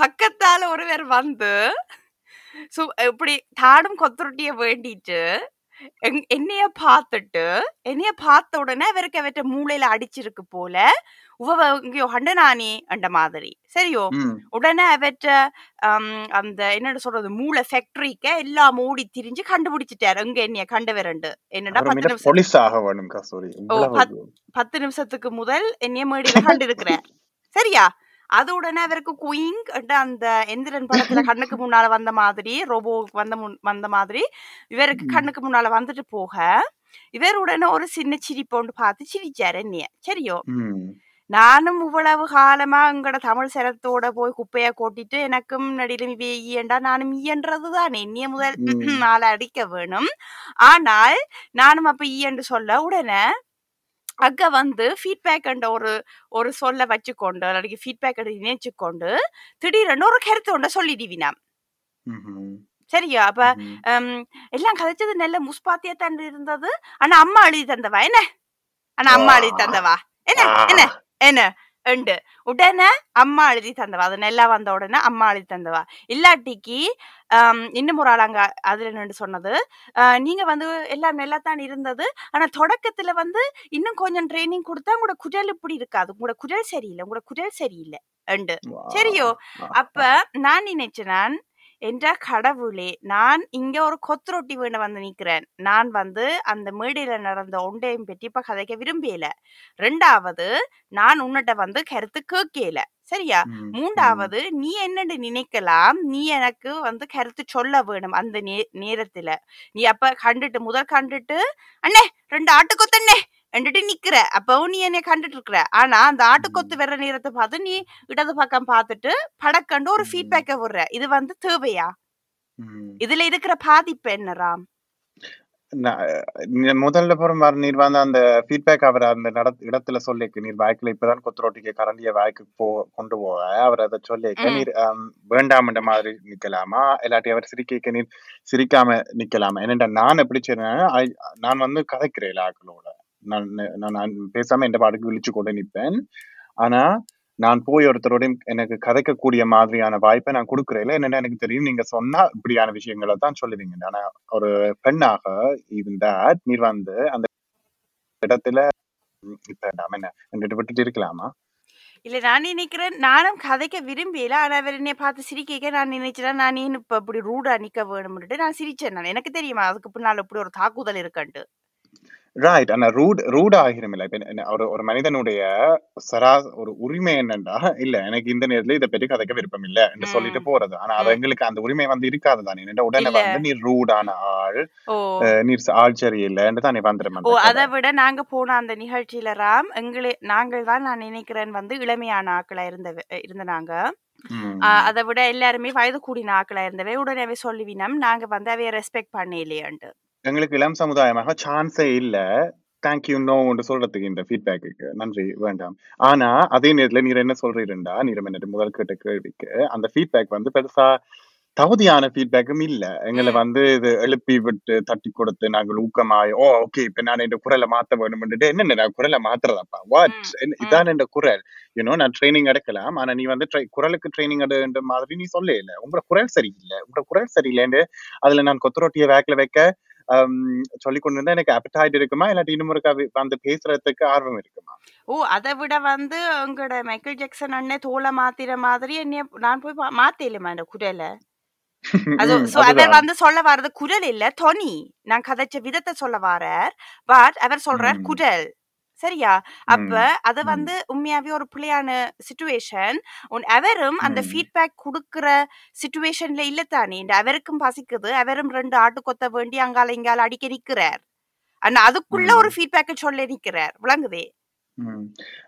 பக்கத்தால் ஒருவர் இப்படி தாடும் கொத்தரொட்டியை வேண்டிட்டு என்னைய பார்த்துட்டு, என்னைய பார்த்த உடனே அவருக்கு அவற்ற மூளையில அடிச்சிருக்கு போல உவங்கயோ ஹண்டனானி அந்த மாதிரி சரியோ. உடனே அவற்ற அந்த என்ன சொல்றது மூளை ஃபேக்டரிக்கு எல்லாம் மூடி திரிஞ்சு கண்டுபிடிச்சிட்டாரு எங்க என்னைய கண்டவரண்டு. என்னடா 10 நிமிஷத்துக்கு முதல் என்னைய மேடையில கண்டு இருக்கிறேன் சரியா. அது உடனே அவருக்கு குயிங் அந்த எந்திரன் படத்துல கண்ணுக்கு முன்னால வந்த மாதிரி ரோபோ வந்த மாதிரி இவருக்கு கண்ணுக்கு முன்னால வந்துட்டு போக இவர் உடனே ஒரு சின்ன சிரிப்போண்டு பார்த்து சிரிச்சாரு என்னைய சரியோ. நானும் இவ்வளவு காலமா எங்கட தமிழ் சரத்தோட போய் குப்பைய கொட்டிட்டு எனக்கும் நடிலும் இவே ஈயண்டா நானும் ஈயன்றதுதான் என்னைய முதல் நாளை அடிக்க வேணும். ஆனால் நானும் அப்ப ஈயன்று சொல்ல உடனே அங்க ஃபீட்பேக் என்ற ஒரு சொல்ல வச்சுக்கொண்டு அல்லது ஃபீட்பேக் நினைச்சுக்கொண்டு திடீரென்று ஒரு கருத்து ஒன்றை சொல்லிடுவினா சரியா. அப்ப எல்லாம் கதைச்சது நல்ல முஸ்பாத்தியா தண்டு இருந்தது. ஆனா அம்மா எழுதி தந்தவா என்ன, ஆனா அம்மா எழுதி தந்தவா என்ன என்ன என்ன உண்டு. உடனே அம்மா எழுதி தந்தவா அது நல்லா வந்த உடனே அம்மா எழுதி தந்தவா இல்லாட்டிக்கு இன்னும் ஒரு ஆளாங்க அதுல நின்று சொன்னது நீங்க எல்லாம் நல்லா தான் இருந்தது. ஆனா தொடக்கத்துல இன்னும் கொஞ்சம் ட்ரைனிங் கொடுத்தா உங்களோட குரல் இப்படி இருக்காது, உங்களோட குரல் சரியில்லை, உங்களோட குரல் சரியில்லை உண்டு சரியோ. அப்ப நான் நினைச்சேன் என்றா கடவுளே நான் இங்க ஒரு கொத்தரொட்டி வேண்ட நிக்கிறேன். நான் அந்த மேடையில நடந்த ஒண்டையும் பற்றி இப்ப கதைக்க விரும்பியல. ரெண்டாவது நான் உன்னிட்ட கருத்து கேட்கல சரியா. மூன்றாவது நீ என்னன்னு நினைக்கலாம், நீ எனக்கு கருத்து சொல்ல வேணும் அந்த நேரத்துல. நீ அப்ப கண்டுட்டு அண்ணே 2 ஆட்டுக்கொத்து அண்ணே என்றுட்டு நிக்கிற, அப்பவும் நீ என்னைய கண்டுட்டு இருக்கிற. ஆனா அந்த ஆட்டுக்கொத்து வர்ற நேரத்தை பார்த்து நீ இடது பக்கம் பார்த்துட்டு படக்கண்டு ஒரு ஃபீட்பேக்க விடுற. இது தேவையா? இதுல இருக்கிற பாதிப்பு என்னராம்? முதல்ல பெரும்பாலும் நீர் அந்த ஃபீட்பேக் அவர் அந்த இடத்துல சொல்லிக்கு நீர் வாய்க்குல இப்பதான் கொத்தரோட்டிக்கு கரண்டிய வாய்க்கு கொண்டு போவ அவர் அதை சொல்லிக்க நீர் வேண்டாமன்ற மாதிரி நிக்கலாமா, இல்லாட்டி அவர் சிரிக்க நீர் சிரிக்காம நிக்கலாமா? என்னென்ன நான் எப்படி சொன்னேன், நான் கதைக்கிறேன் ஆக்களோட, நான் பேசாம எந்த பாட்டுக்கு விழிச்சு கொண்டு நிற்பேன். ஆனா நான் போய் ஒருத்தரோடையும் எனக்கு கதைக்கக்கூடிய மாதிரியான வாய்ப்பை நான் கொடுக்குறேன். என்னன்னா எனக்கு தெரியும் நீங்க சொன்னா இப்படியான விஷயங்களை தான் சொல்லுவீங்க. ஆனா ஒரு பெண்ணாக இருந்தா நீர் அந்த இடத்துல இப்ப என்ன விட்டுட்டு இருக்கலாமா? இல்ல நான் நினைக்கிறேன் நானும் கதைக்க விரும்பியல. ஆனா அவர் என்னைய பார்த்து சிரிக்க நான் நினைச்சேன் நான் ஏன் இப்ப இப்படி ரூடா நிக்க வேணும்னுட்டு நான் சிரிச்சேன். நான் எனக்கு தெரியுமா அதுக்கு பின்னால் இப்படி ஒரு தாக்குதல் இருக்கண்டு. ரைட். ஆனா ரூட் ஆகிரும் இல்ல. இப்ப ஒரு மனிதனுடைய ஒரு உரிமை என்னண்டா இல்ல எனக்கு இந்த நேரத்துல இதை பற்றி கதைக்க விருப்பம் இல்ல என்று சொல்லிட்டு போறது. ஆனா அது எங்களுக்கு அந்த உரிமை இருக்காது தானே. என்னடா உடனே நீ ரூடான ஆள், நீ ஆச்சரி இல்ல என்று தானே வந்துடும். அதை விட நாங்க போன அந்த நிகழ்ச்சியில ராம் எங்களை நாங்கள் தான் நான் நினைக்கிறேன் இளமையான ஆக்களா இருந்த நாங்க. அதை விட எல்லாருமே வயது கூடின ஆக்களா இருந்தவை. உடனே சொல்லுவினம் நாங்க அவைய ரெஸ்பெக்ட் பண்ண இல்லையாண்டு. எங்களுக்கு இளம் சமுதாயமாக சான்ஸே இல்ல. தேங்க்யூ நோன்னு சொல்றதுக்கு இந்த ஃபீட்பேக்கு நன்றி வேண்டாம். ஆனா அதே நேரத்தில் நீர் என்ன சொல்றீருண்டா நீரம் என்ன முதல் கேட்ட கேள்விக்கு அந்த ஃபீட்பேக் பெருசா தகுதியான ஃபீட்பேக்கும் இல்ல. எங்களை இது எழுப்பி விட்டு தட்டி கொடுத்து நாங்கள் ஊக்கமாய் ஓ ஓகே இப்ப நான் என் குரலை மாத்த வேணும்னுட்டு என்ன நான் குரலை மாத்துறதாப்பா வாட் இதான் என் குரல் ஏன்னோ நான் ட்ரைனிங் எடுக்கலாம். ஆனா நீ குரலுக்கு ட்ரைனிங் எடுன்ற மாதிரி நீ சொல்ல இல்லை. உங்களோட குரல் சரியில்லை, உங்களோட குரல் சரியில்லைன்னு அதுல நான் கொத்தரொட்டியை வேக்கில வைக்க சொல்லிக் கொண்டிருந்தா எனக்கு அபடைட் இருக்குமா இல்லாட்டி இன்னும் அந்த பேசுறதுக்கு ஆர்வம் இருக்குமா? ஓ அதை விட உங்களோட மைக்கேல் ஜாக்சன் அண்ணன் தோலை மாத்திர மாதிரி என்னைய நான் போய் மாத்தேலுமா இந்த குரலை சொல்ல வர்றது குரல் இல்ல தொனி. நான் கதைச்ச விதத்தை சொல்ல வாரார் பட் அவர் சொல்றார் குரல் சரியா. அப்ப அது உண்மையாவே ஒரு பிள்ளையான சிச்சுவேஷன். அவரும் அந்த ஃபீட்பேக் கொடுக்கற சிச்சுவேஷன்ல இல்ல தானே. அவருக்கும் பசிக்குது, அவரும் ரெண்டு ஆட்டு கொத்த வேண்டி அங்கால இங்கால அடிக்க நிக்கிறார். ஆனா அதுக்குள்ள ஒரு ஃபீட்பேக்க சொல்ல நிக்கிறார். விளங்குதே?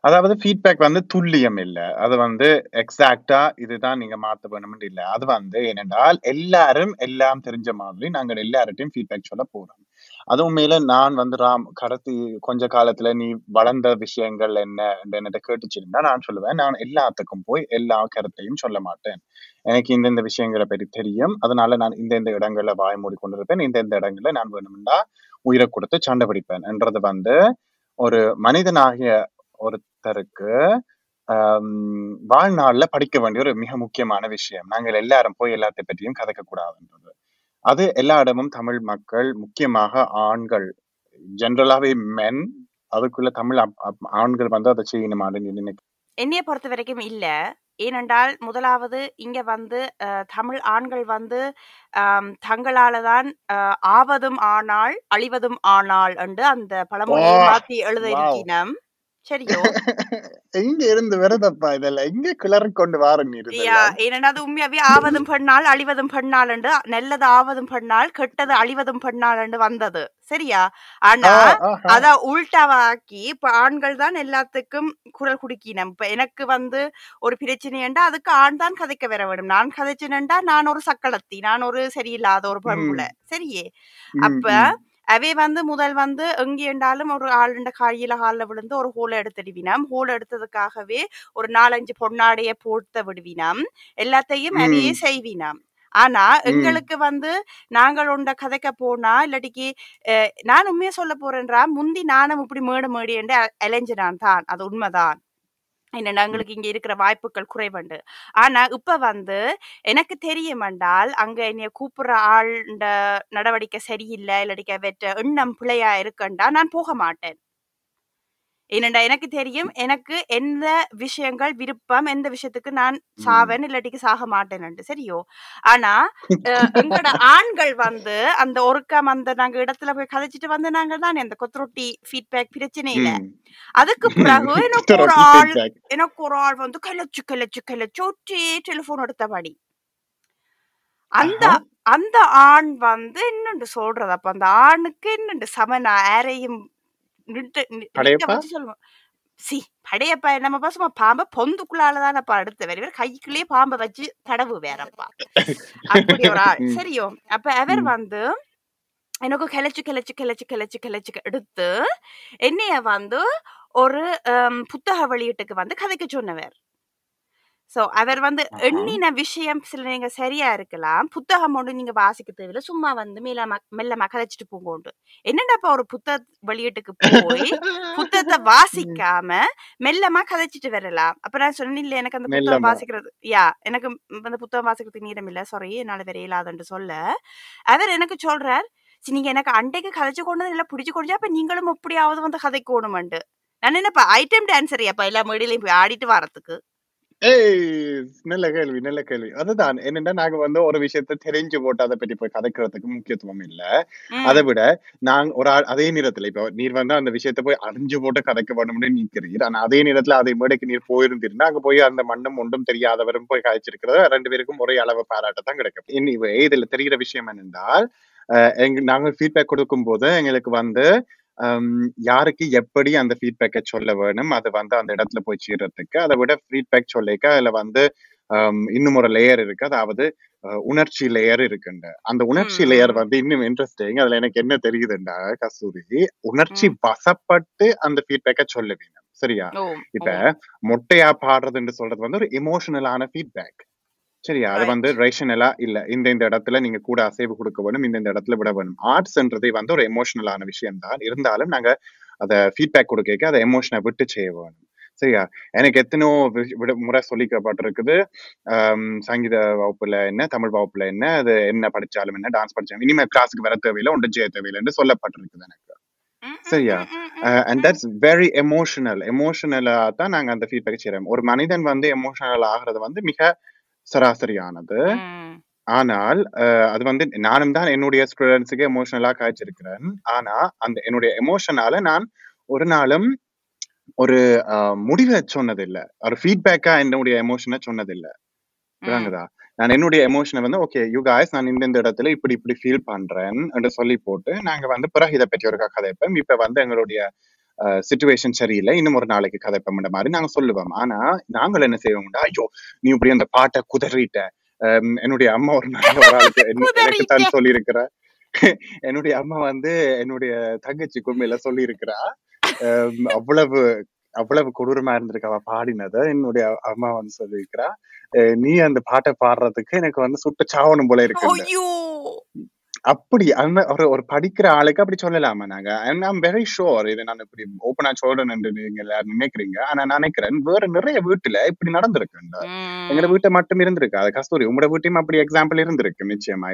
அதாவது ஃபீட்பேக் துல்லியம் இல்ல. அது எக்ஸாக்டா இதுதான் நீங்க மாத்த வேணும்னு இல்ல. அது ஏனென்றால் எல்லாரும் எல்லாம் தெரிஞ்ச மாதிரி நாங்கள் எல்லார்ட்டையும் ஃபீட்பேக் சொல்ல போறோம். அது உண்மையில நான் ராம் கடத்தி கொஞ்ச காலத்துல நீ வளர்ந்த விஷயங்கள் என்னட்ட கேட்டுச்சிருந்தா நான் சொல்லுவேன். நான் எல்லாத்துக்கும் போய் எல்லா கருத்தையும் சொல்ல மாட்டேன். எனக்கு இந்தெந்த விஷயங்களை பற்றி தெரியும், அதனால நான் இந்தெந்த இடங்கள்ல வாய் மூடி கொண்டிருப்பேன், இந்தெந்த இடங்கள்ல நான் வேணும்னா உயிரை கொடுத்து சண்டை பிடிப்பேன் என்றது ஒரு மனிதனாகிய ஒருத்தருக்கு வாழ்நாள்ல படிக்க வேண்டிய ஒரு மிக முக்கியமான விஷயம். நாங்கள் எல்லாரும் போய் எல்லாத்தை பற்றியும் கதைக்க கூடாதுன்றது. அது எல்லா இடமும் தமிழ் மக்கள் முக்கியமாக ஆண்கள் ஜென்ரலாவே மென் அதுக்குள்ள தமிழ் ஆண்கள் அதை செய்யணுமான என்னைய பொறுத்த வரைக்கும் இல்ல. ஏனென்றால் முதலாவது இங்க தமிழ் ஆண்கள் தங்களாலதான் ஆவதும் ஆனால் அழிவதும் ஆனால் என்று அந்த பழமொழியை மாத்தி எழுத இருக்கினம். சரியோ இங்க இருந்து வருதப்பா இதெல்லாம் இங்க கிளறி கொண்டு வாரீங்க. ஏன்னா அது உண்மையாவே ஆவதும் பண்ணால் அழிவதும் பண்ணால் என்று நல்லது ஆவதும் பண்ணால் கெட்டது அழிவதும் பண்ணால் என்று வந்தது சரியா. ஆனா அத உள்டாவாக்கி இப்ப ஆண்கள் தான் எல்லாத்துக்கும் குரல் குடுக்கினம். இப்ப எனக்கு ஒரு பிரச்சனைண்டா அதுக்கு ஆண் தான் கதைக்க வர வேண்டும். நான் கதைச்சேன்டா நான் ஒரு சக்களத்தி, நான் ஒரு சரியில்லாத ஒரு பண்புல சரியே. அப்ப அவை முதல் எங்கே என்றாலும் ஒரு ஆளுண்ட காயில ஹாலில் விழுந்து ஒரு ஹோலை எடுத்துடுவினாம். ஹோல் எடுத்ததுக்காகவே ஒரு 4-5 பொன்னாடைய போட்டு விடுவினாம். எல்லாத்தையும் அவையே செய்வினாம். ஆனா எங்களுக்கு நாங்கள் உண்ட கதைக்க போனா இல்லாட்டிக்கு நான் உண்மையா சொல்ல போறேன்றா முந்தி நானும் இப்படி மேடு மேடி என்று அலைஞ்சினான் தான். அது உண்மைதான். என்னன்னா எங்களுக்கு இங்க இருக்கிற வாய்ப்புகள் குறைவண்டு. ஆனா இப்ப எனக்கு தெரியும் என்றால் அங்க என்னைய கூப்பிடுற ஆள் நடவடிக்கை சரியில்லை இல்லாட்டிக்க வெற்ற எண்ணம் பிள்ளையா இருக்கண்டா நான் போக மாட்டேன். ஏனண்டா எனக்கு தெரியும் எனக்கு எந்த விஷயங்கள் விருப்பம், எந்த விஷயத்துக்கு நான் சாவேன் இல்லாட்டிக்கு சாக மாட்டேன் சரியோ. ஆனா எங்களோட ஆண்கள் அந்த ஒருக்கம் நாங்க இடத்துல போய் கதைச்சிட்டு நாங்க தானே அந்த கொத்தரொட்டி ஃபீட்பேக் பிரச்சனை இல்ல. அதுக்கு பிறகு எனக்கு ஒரு ஆள் கலச்சு ஒற்றே டெலிபோன் எடுத்தபடி அந்த அந்த ஆண் என்னண்டு சொல்றது. அப்ப அந்த ஆணுக்கு என்னண்டு சமனா யாரையும் படையப்பா என்னமாப்பா சும்மா பாம்ப பொந்துக்குள்ளாலதானப்பா அடுத்த வேற கைக்குள்ளேயே பாம்ப வச்சு தடவு வேறப்பா அப்படி ஒரு ஆள் சரியோ. அப்ப அவர் எனக்கு clutch clutch clutch clutch clutch எடுத்து என்னைய ஒரு புத்தக வெளியீட்டுக்கு கதைக்க சொன்னவர். சோ அவர் எண்ணின விஷயம் சில நீங்க சரியா இருக்கலாம். புத்தகம் ஒன்று நீங்க வாசிக்க தேவையில்ல, சும்மா மெல்லமா கதைச்சிட்டு போங்கோண்டு. என்னண்டாப்பா ஒரு புத்தக வெளியீட்டுக்கு போய் புத்தகத்தை வாசிக்காம மெல்லமா கதைச்சிட்டு வரலாம். அப்ப நான் சொன்னேன் இல்ல எனக்கு அந்த புத்தகம் வாசிக்கிறது எனக்கு அந்த புத்தகம் வாசிக்கிறதுக்கு நேரம் இல்ல சாரி என்னால வேற இல்லாதன்னு சொல்ல அவர் எனக்கு சொல்றார் நீங்க எனக்கு அண்டைக்கு கதைச்சு கொண்டு நல்லா பிடிச்சு கொடுஞ்சா அப்ப நீங்களும் எப்படியாவது கதைக்கணும்ண்டு. நான் என்னப்பா ஐட்டம் டான்சரியாப்பா எல்லா மேடையிலையும் போய் ஆடிட்டு வரத்துக்கு? ஏய், நல்ல கேள்வி நல்ல கேள்வி. அதுதான் என்னன்னா, நாங்க ஒரு விஷயத்தை தெரிஞ்சு போட்டு அதை பற்றி போய் கதைக்கிறதுக்கு முக்கியத்துவம் இல்ல. அதை விட நாங்க அதே நேரத்துல இப்போ நீர் அந்த விஷயத்த போய் அறிஞ்சு போட்டு கதைக்க வேணும்னு நீக்கிறீர். ஆனா அதே நேரத்துல அதே மேடைக்கு நீர் போயிருந்தீங்கன்னா அங்க போய் அந்த மண்ணும் ஒன்றும் தெரியாதவரும் போய் காய்ச்சிருக்கிறத ரெண்டு பேருக்கும் ஒரே அளவு பாராட்டத்தான் கிடைக்கும். இனிவே இதுல தெரிகிற விஷயம் என்னென்றால், நாங்கள் ஃபீட்பேக் கொடுக்கும் போது எங்களுக்கு யாருக்கு எப்படி அந்த ஃபீட்பேக்கை சொல்ல வேணும், அது அந்த இடத்துல போய் சீர்றதுக்கு. அதை விட ஃபீட்பேக் சொல்லிக்க அதுல இன்னும் ஒரு லேயர் இருக்கு, அதாவது உணர்ச்சி லேயர் இருக்குண்ட. அந்த உணர்ச்சி லேயர் இன்னும் இன்ட்ரெஸ்டிங். அதுல எனக்கு என்ன தெரியுதுண்டா கஸ்தூரி, உணர்ச்சி வசப்பட்டு அந்த ஃபீட்பேக்கை சொல்ல வேணும். சரியா? இப்ப மொட்டையா பாடுறதுன்னு சொல்றது ஒரு எமோஷனலான ஃபீட்பேக். சரியா? அது ரேஷனலா இல்ல, இந்த இடத்துல நீங்க கூட அசைவு கொடுக்க வேணும், இந்த இடத்துல விட வேணும். ஆர்ட்ஸ்ன்றதே ஒரு எமோஷனலான விஷயம் தான். இருந்தாலும் நாங்க அதை ஃபீட்பேக் கொடுக்க அதை எமோஷனை விட்டு செய்ய வேணும். சரியா? எனக்கு எத்தனையோ முறை சொல்லிக்கப்பட்டிருக்குது, சங்கீத வகுப்புல என்ன, தமிழ் வகுப்புல என்ன, அது என்ன படிச்சாலும் என்ன, டான்ஸ் படிச்சாலும் இனிமேல் கிளாஸுக்கு வர தேவையில்லை, ஒன்று செய்ய தேவையில்லைன்னு சொல்லப்பட்டிருக்குது எனக்கு. சரியா? And that's very emotional. எமோஷனலா தான் நாங்க அந்த ஃபீட்பேக் செய்யறோம். ஒரு மனிதன் எமோஷனல் ஆகிறது மிக சராசரியானது. ஆனால் அது நானும் தான் என்னுடைய ஸ்டூடெண்ட்ஸுக்கு எமோஷனலா காய்ச்சிருக்கிறேன். ஆனா அந்த என்னுடைய எமோஷனால நான் ஒரு நாளும் ஒரு முடிவை சொன்னதில்லை, ஒரு ஃபீட்பேக்கா என்னுடைய எமோஷனை சொன்னதில்லை. புரியுதுங்களா? நான் என்னுடைய எமோஷனை ஓகே யூ காய்ஸ், நான் இந்த இடத்துல இப்படி ஃபீல் பண்றேன் என்று சொல்லி போட்டு நாங்க பிறகு இதை பற்றி ஒரு கதைப்போம், இப்ப எங்களுடைய சிச்சுவேஷன் சரியில்லை, இன்னும் ஒரு நாளைக்கு கதைப்பம்ன்ற மாதிரி நாங்க சொல்லுவோம். ஆனா நாங்கள் என்ன செய்வோம்டா, ஐயோ நீ இப்படி அந்த பாட்டை குதறிட்ட, என்னுடைய அம்மா ஒரு நாள் ஒரு ஆளுக்கு எனக்கு தான் சொல்லி இருக்கிற, என்னுடைய அம்மா என்னுடைய தங்கச்சி கும்மையில சொல்லி இருக்கிறா, அவ்வளவு அவ்வளவு கொடூரமா இருந்திருக்க அவ பாடினத. என்னுடைய அம்மா சொல்லி இருக்கிறா, நீ அந்த பாட்டை பாடுறதுக்கு எனக்கு சுட்டு சாவணும் போல இருக்கு. அப்படி அந்த ஒரு படிக்கிற ஆளுக்கு அப்படி சொல்லலாமா நாங்க? ஐ அம் வெரி ஷுர் இதை நான் இப்படி ஓப்பனா சொல்றேன் என்று நீங்க எல்லாரும் நினைக்கிறீங்க. ஆனா நான் நினைக்கிறேன் வேற நிறைய வீட்டுல இப்படி நடந்திருக்குண்டா. எங்களோட வீட்டை மட்டும் இருந்திருக்கு அது கஸ்தூரி, உங்களோட வீட்டையும் அப்படி எக்ஸாம்பிள் இருந்திருக்கு நிச்சயமா.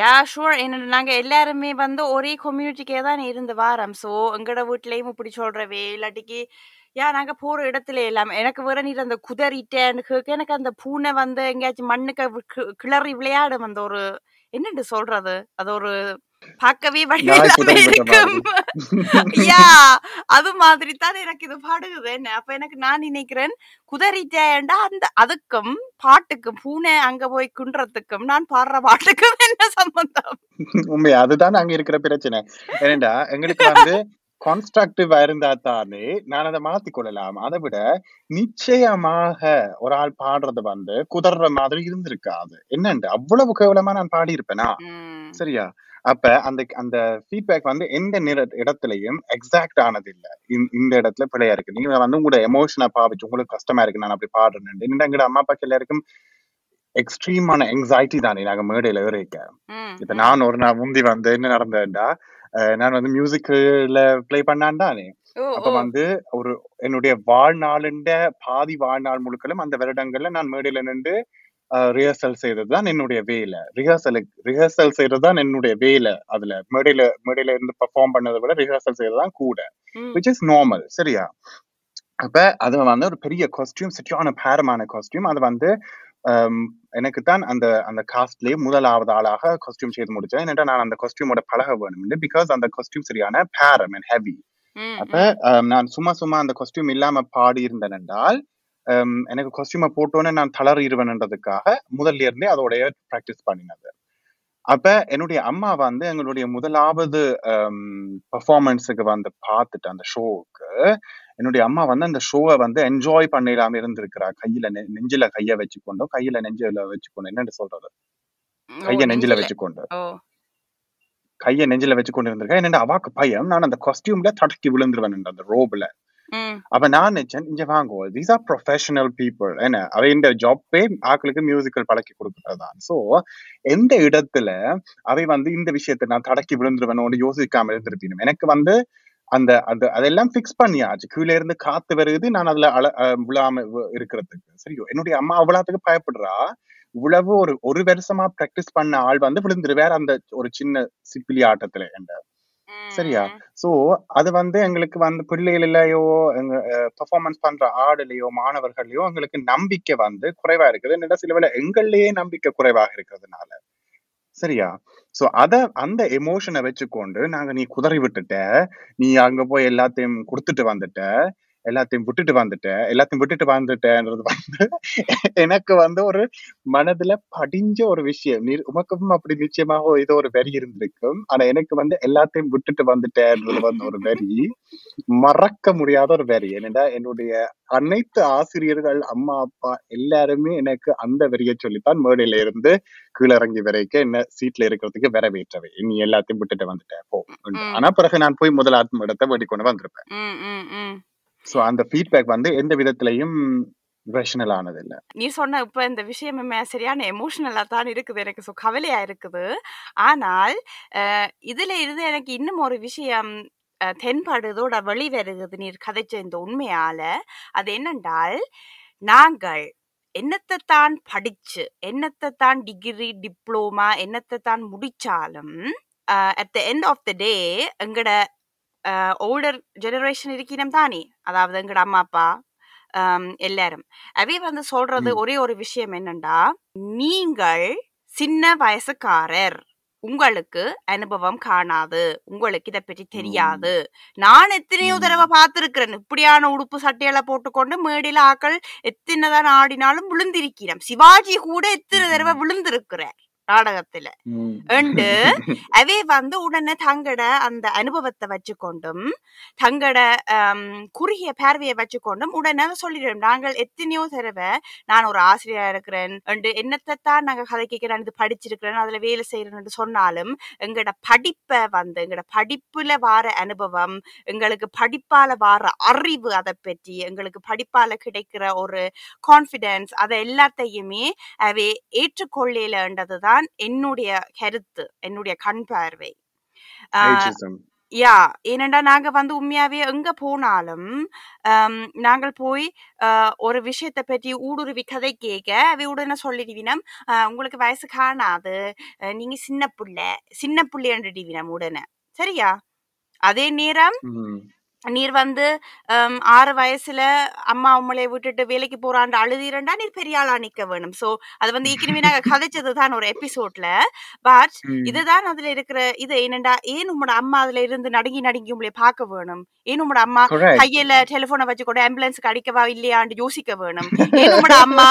Yeah sure. என்ன நாங்கள் எல்லாருமே ஒரே கம்யூனிட்டிக்கே தான் இருந்து வாரம். ஸோ எங்களோட வீட்லேயும் இப்படி சொல்கிறவே இல்லாட்டிக்கு யா நாங்கள் போகிற இடத்துல எல்லாமே எனக்கு வேற நீர் அந்த குதறிட்டேன்னு கேட்க எனக்கு அந்த பூனை எங்கேயாச்சும் மண்ணுக்கு கிளறி விளையாடு ஒரு என்னென்று சொல்றது, அது ஒரு பார்க்கவே வழியில்லாம இருக்கும் யா அது மாதிரி தான் எனக்கு இது பாடுகுது. அப்ப எனக்கு நான் நினைக்கிறேன் குதறிட்டேன்டா அந்த அதுக்கும் பாட்டுக்கும் பூனை அங்க போய் குன்றதுக்கும் நான் பாடுற பாட்டுக்கும் என்ன சம்பந்தம்? உண்மை. அதுதான் அங்க இருக்கிற பிரச்சனை. ஏனண்டா எங்களுக்கு கன்ஸ்ட்ரக்டிவா இருந்தா தானே நான் அதை மாத்தி கொள்ளலாம். அதை விட நிச்சயமாக ஒரு ஆள் பாடுறது குதர்ற மாதிரி இருந்திருக்காது. என்னண்டு அவ்வளவு கேவலமா நான் பாடி இருப்பேனா? சரியா? அப்ப அந்த அந்த ஃபீட்பேக் எந்த இடத்துலயும் எக்ஸாக்ட் ஆனது இல்ல. இந்த இடத்துல பிள்ளையா இருக்கு, நீங்க உங்களோட எமோஷனை பாவிச்சு உங்களுக்கு கஷ்டமா இருக்கு நான் அப்படி பாடுறேன். எங்களோட அம்மா அப்பாக்கு எல்லாருக்கும் எக்ஸ்ட்ரீமான எங்ஸைட்டி தானே நாங்க மேடையில இருக்க. இப்ப நான் ஒரு நாள் முந்தி என்ன நடந்தேன்டா, நான் மியூசிக்ல பிளே பண்ணான் தானே. அப்ப ஒரு என்னுடைய வாழ்நாளுண்ட பாதி வாழ்நாள் முழுக்களும் அந்த வருடங்கள்ல நான் மேடையில நின்று ரிஹர்சல் செய்யறதுதான் என்னுடைய வேலை. ரிஹர்சல் செய்யறதுதான் என்னுடைய வேலை. அதுல மேடையில இருந்து பெர்ஃபார்ம் பண்ணதை விட ரிஹர்சல் செய்யறதுதான் கூட, விச் இஸ் நார்மல். சரியா? அப்ப அது ஒரு பெரிய காஸ்டியூம், சரியான பேரமான காஸ்டியூம். அது எனக்கு தான் அந்த அந்த காஸ்ட்லயே முதலாவது ஆளாக காஸ்டியூம் செய்து முடிச்சேன். என்னட்டா நான் அந்த காஸ்டியூமோட பழக வேணும், பிகாஸ் அந்த காஸ்டியூம் சரியான பேரம் அண்ட் ஹெவி. அப்ப நான் சும்மா அந்த காஸ்டியூம் இல்லாம பாடி இருந்தேன் என்றால் எனக்கு காஸ்டியூமை போட்டோன்னு நான் தளறிடுவேன்றதுக்காக முதல்ல இருந்தே அதோடைய பிராக்டிஸ் பண்ணினது. அப்ப என்னுடைய அம்மா எங்களுடைய முதலாவது பெர்ஃபார்மன்ஸுக்கு பார்த்துட்டு அந்த ஷோவுக்கு என்னுடைய அம்மா அந்த ஷோவை என்ஜாய் பண்ண இல்லாம இருந்திருக்கிறா. நெஞ்சில கைய வச்சுக்கொண்டோ, கையில நெஞ்சில வச்சுக்கொண்டோம், என்னன்னு சொல்றது, கைய நெஞ்சில வச்சுக்கொண்டு இருந்திருக்கா. என்னென்ன அவாக்கு பயம் நான் அந்த காஸ்டியூம்ல தடக்கி விழுந்துருவேன் அந்த ரோப்ல. அப்ப நான் நினைச்சேன் இங்க வாங்குவோம், தீஸ் ஆர் ப்ரொஃபஷனல் பீப்புள், என்ன அவையின் ஜாப்பே ஆக்களுக்கு மியூசிக்கல் பழக்கி கொடுக்கறதான். சோ எந்த இடத்துல அவை இந்த விஷயத்தை நான் தடக்கி விழுந்துருவேனோட யோசிக்காம இருந்திருப்பீங்க. எனக்கு அந்த அது அதெல்லாம் பிக்ஸ் பண்ணியாச்சு. கீழே இருந்து காத்து வருது, நான் அதுல விழாம இருக்கிறதுக்கு. சரியோ? என்னுடைய அம்மா அவ்வளவுக்கு பயப்படுறா. இவ்வளவு ஒரு வருஷமா பிராக்டிஸ் பண்ண ஆள் விழுந்துருவார் அந்த ஒரு சின்ன சிப்பிலி ஆட்டத்துல. சரியா? சோ அது எங்களுக்கு பிள்ளைகளிலேயோ எங்க பெர்ஃபார்மன்ஸ் பண்ற ஆடுலையோ மாணவர்களையோ எங்களுக்கு நம்பிக்கை குறைவா இருக்குது. என்னடா சில வேளை எங்கள்லயே நம்பிக்கை குறைவாக இருக்கிறதுனால, சரியா? சோ அத அந்த எமோஷனை வச்சுக்கொண்டு நாங்க நீ குதறி விட்டுட்ட, நீ அங்க போய் எல்லாத்தையும் கொடுத்துட்டு வந்துட்ட, எல்லாத்தையும் விட்டுட்டு வந்துட்ட, எல்லாத்தையும் விட்டுட்டு வந்துட்டேன்றது எனக்கு ஒரு மனதுல படிஞ்ச ஒரு விஷயம். நீ உமக்கும் அப்படி நிச்சயமாக ஏதோ ஒரு வரி இருந்திருக்கும். ஆனா எனக்கு எல்லாத்தையும் விட்டுட்டு வந்துட்டேன்றது ஒரு வரி மறக்க முடியாத ஒரு வரி. என்னடா என்னுடைய அனைத்து ஆசிரியர்கள் அம்மா அப்பா எல்லாருமே எனக்கு அந்த வரியை சொல்லித்தான் மேடையில இருந்து கீழிறங்கி வரைக்கும் என்ன சீட்ல இருக்கிறதுக்கு வரவேற்றவை. நீ எல்லாத்தையும் விட்டுட்டு வந்துட்டேன் போ. ஆனா பிறகு நான் போய் முதல் ஆத்ம இடத்தை வேடிக்கொண்டு வந்திருப்பேன். சோ அந்த ஃபீட்பேக் எந்த விதத்திலையும் ரேஷனல் ஆனது இல்ல. நீ சொன்ன இப்ப இந்த விஷயமுமே சரியான எமோஷனலா தான் இருக்குது எனக்கு. சோ கவலையா இருக்குது. ஆனால் இதுல இருந்து எனக்கு இன்னும் ஒரு விஷயம் தென்படுதோட வெளி வருகிறது நீர் கதைச்ச இந்த உண்மையால. அது என்னென்றால், நாங்கள் என்னத்தை தான் படிச்சு என்னத்தை தான் டிகிரி டிப்ளோமா என்னத்தை தான் முடிச்சாலும் at the end of the day எங்கட ஓல்டர் ஜெனரேஷன் இருக்கணும் தானே, அதாவது எங்கட அம்மா அப்பா எல்லாரும் அவை சொல்றது ஒரே ஒரு விஷயம் என்னண்டா, நீங்கள் சின்ன வயசுக்காரர், உங்களுக்கு அனுபவம் காணாது, உங்களுக்கு இதை பற்றி தெரியாது. நான் எத்தனையோ தடவை பார்த்திருக்கிறேன் இப்படியான உடுப்பு சட்டையில போட்டுக்கொண்டு மேடையில ஆக்கள் எத்தனைதான் ஆடினாலும் விழுந்திருக்கிறேன். சிவாஜி கூட எத்தனை தடவை விழுந்திருக்கிறார் நாடகத்துல என்று அவே உடனே தங்கட அந்த அனுபவத்தை வச்சுக்கொண்டும் தங்கட குறுகிய பார்வையை வச்சுக்கொண்டும் உடனே சொல்லிடுறோம். நாங்கள் எத்தனையோ தடவை நான் ஒரு ஆசிரியரா இருக்கிறேன் என்று என்னத்தான் நாங்க கதை கேட்கிறேன், இது படிச்சிருக்கிறேன், அதுல வேலை செய்யறேன் சொன்னாலும் எங்கட படிப்பை எங்கட படிப்புல வார அனுபவம், எங்களுக்கு படிப்பால வார அறிவு, அதை பற்றி எங்களுக்கு படிப்பால கிடைக்கிற ஒரு கான்பிடன்ஸ், அதை எல்லாத்தையுமே அவை ஏற்றுக்கொள்ளலன்றதுதான் என்னுடைய கருத்து, என்னுடைய கண் பார்வை. ஏனண்டா நாங்க உண்மையாவே எங்க போனாலும் நாங்கள் போய் ஒரு விஷயத்தை பற்றி ஊடுருவி கதை கேட்க அவை உடனே சொல்லிடுவினம், உங்களுக்கு வயசு காணாது, நீங்க சின்ன பிள்ளைன்றுடிவினம் உடனே, சரியா? அதே நேரம் நீர் 6 வயசுல அம்மா உம்மளை விட்டுட்டு வேலைக்கு போறான் அழுதிரண்டா நீர் பெரியாளா நிக்க வேணும். சோ அது ஏற்கனவே நாங்க கதைச்சதுதான் ஒரு எபிசோட்ல. பட் இதுதான் அதுல இருக்கிற இது என்னண்டா, ஏன் உம்மோட அம்மா அதுல இருந்து நடுங்கி உங்களை பாக்க வேணும், ஏன் உம்மோட அம்மா கையில டெலிபோனை வச்சு கூட ஆம்புலன்ஸுக்கு அடிக்கவா இல்லையான்னு யோசிக்க வேணும், ஏன் உம்மோட அம்மா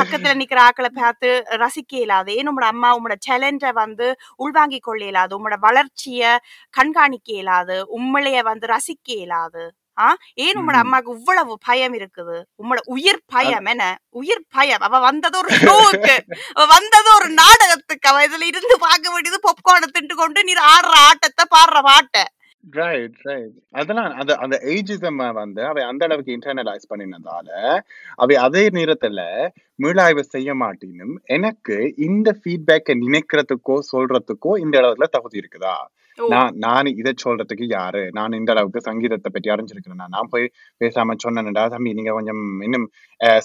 பக்கத்துல நிக்கிற ஆக்களை பார்த்து ரசிக்க இயலாது, ஏன் உம்மோட அம்மா உம்மோட சேலஞ்சை உள்வாங்கி கொள்ள இயலாது, உம்மோட வளர்ச்சிய கண்காணிக்க இயலாது, உம்மளைய ரசிக்க இயலாது, ஏன் உங்களோட அம்மாக்கு இவ்வளவு பயம் இருக்குது, உங்களோட உயிர் பயம், என்ன உயிர் பயம், அவ வந்ததோ ஒரு நாடகத்துக்கு, அவ இதுல இருந்து பார்க்க வேண்டியது பாப்கார்னை திண்டு கொண்டு நீர் ஆடுற ஆட்டத்தை பாடுற பாட்டை. இன்டர்னலைஸ் பண்ணினதால அவை அதே நேரத்துல மீளாய்வு செய்ய மாட்டேனும். எனக்கு இந்த ஃபீட்பேக்கை நினைக்கிறதுக்கோ சொல்றதுக்கோ இந்த அளவுல தகுதி இருக்குதா? நான் இதை சொல்றதுக்கு யாரு? நான் இந்த அளவுக்கு சங்கீதத்தை பற்றி அறிஞ்சிருக்கிறேன்னா நான் போய் பேசாம சொன்னேன்டா தம்பி நீங்க கொஞ்சம் இன்னும்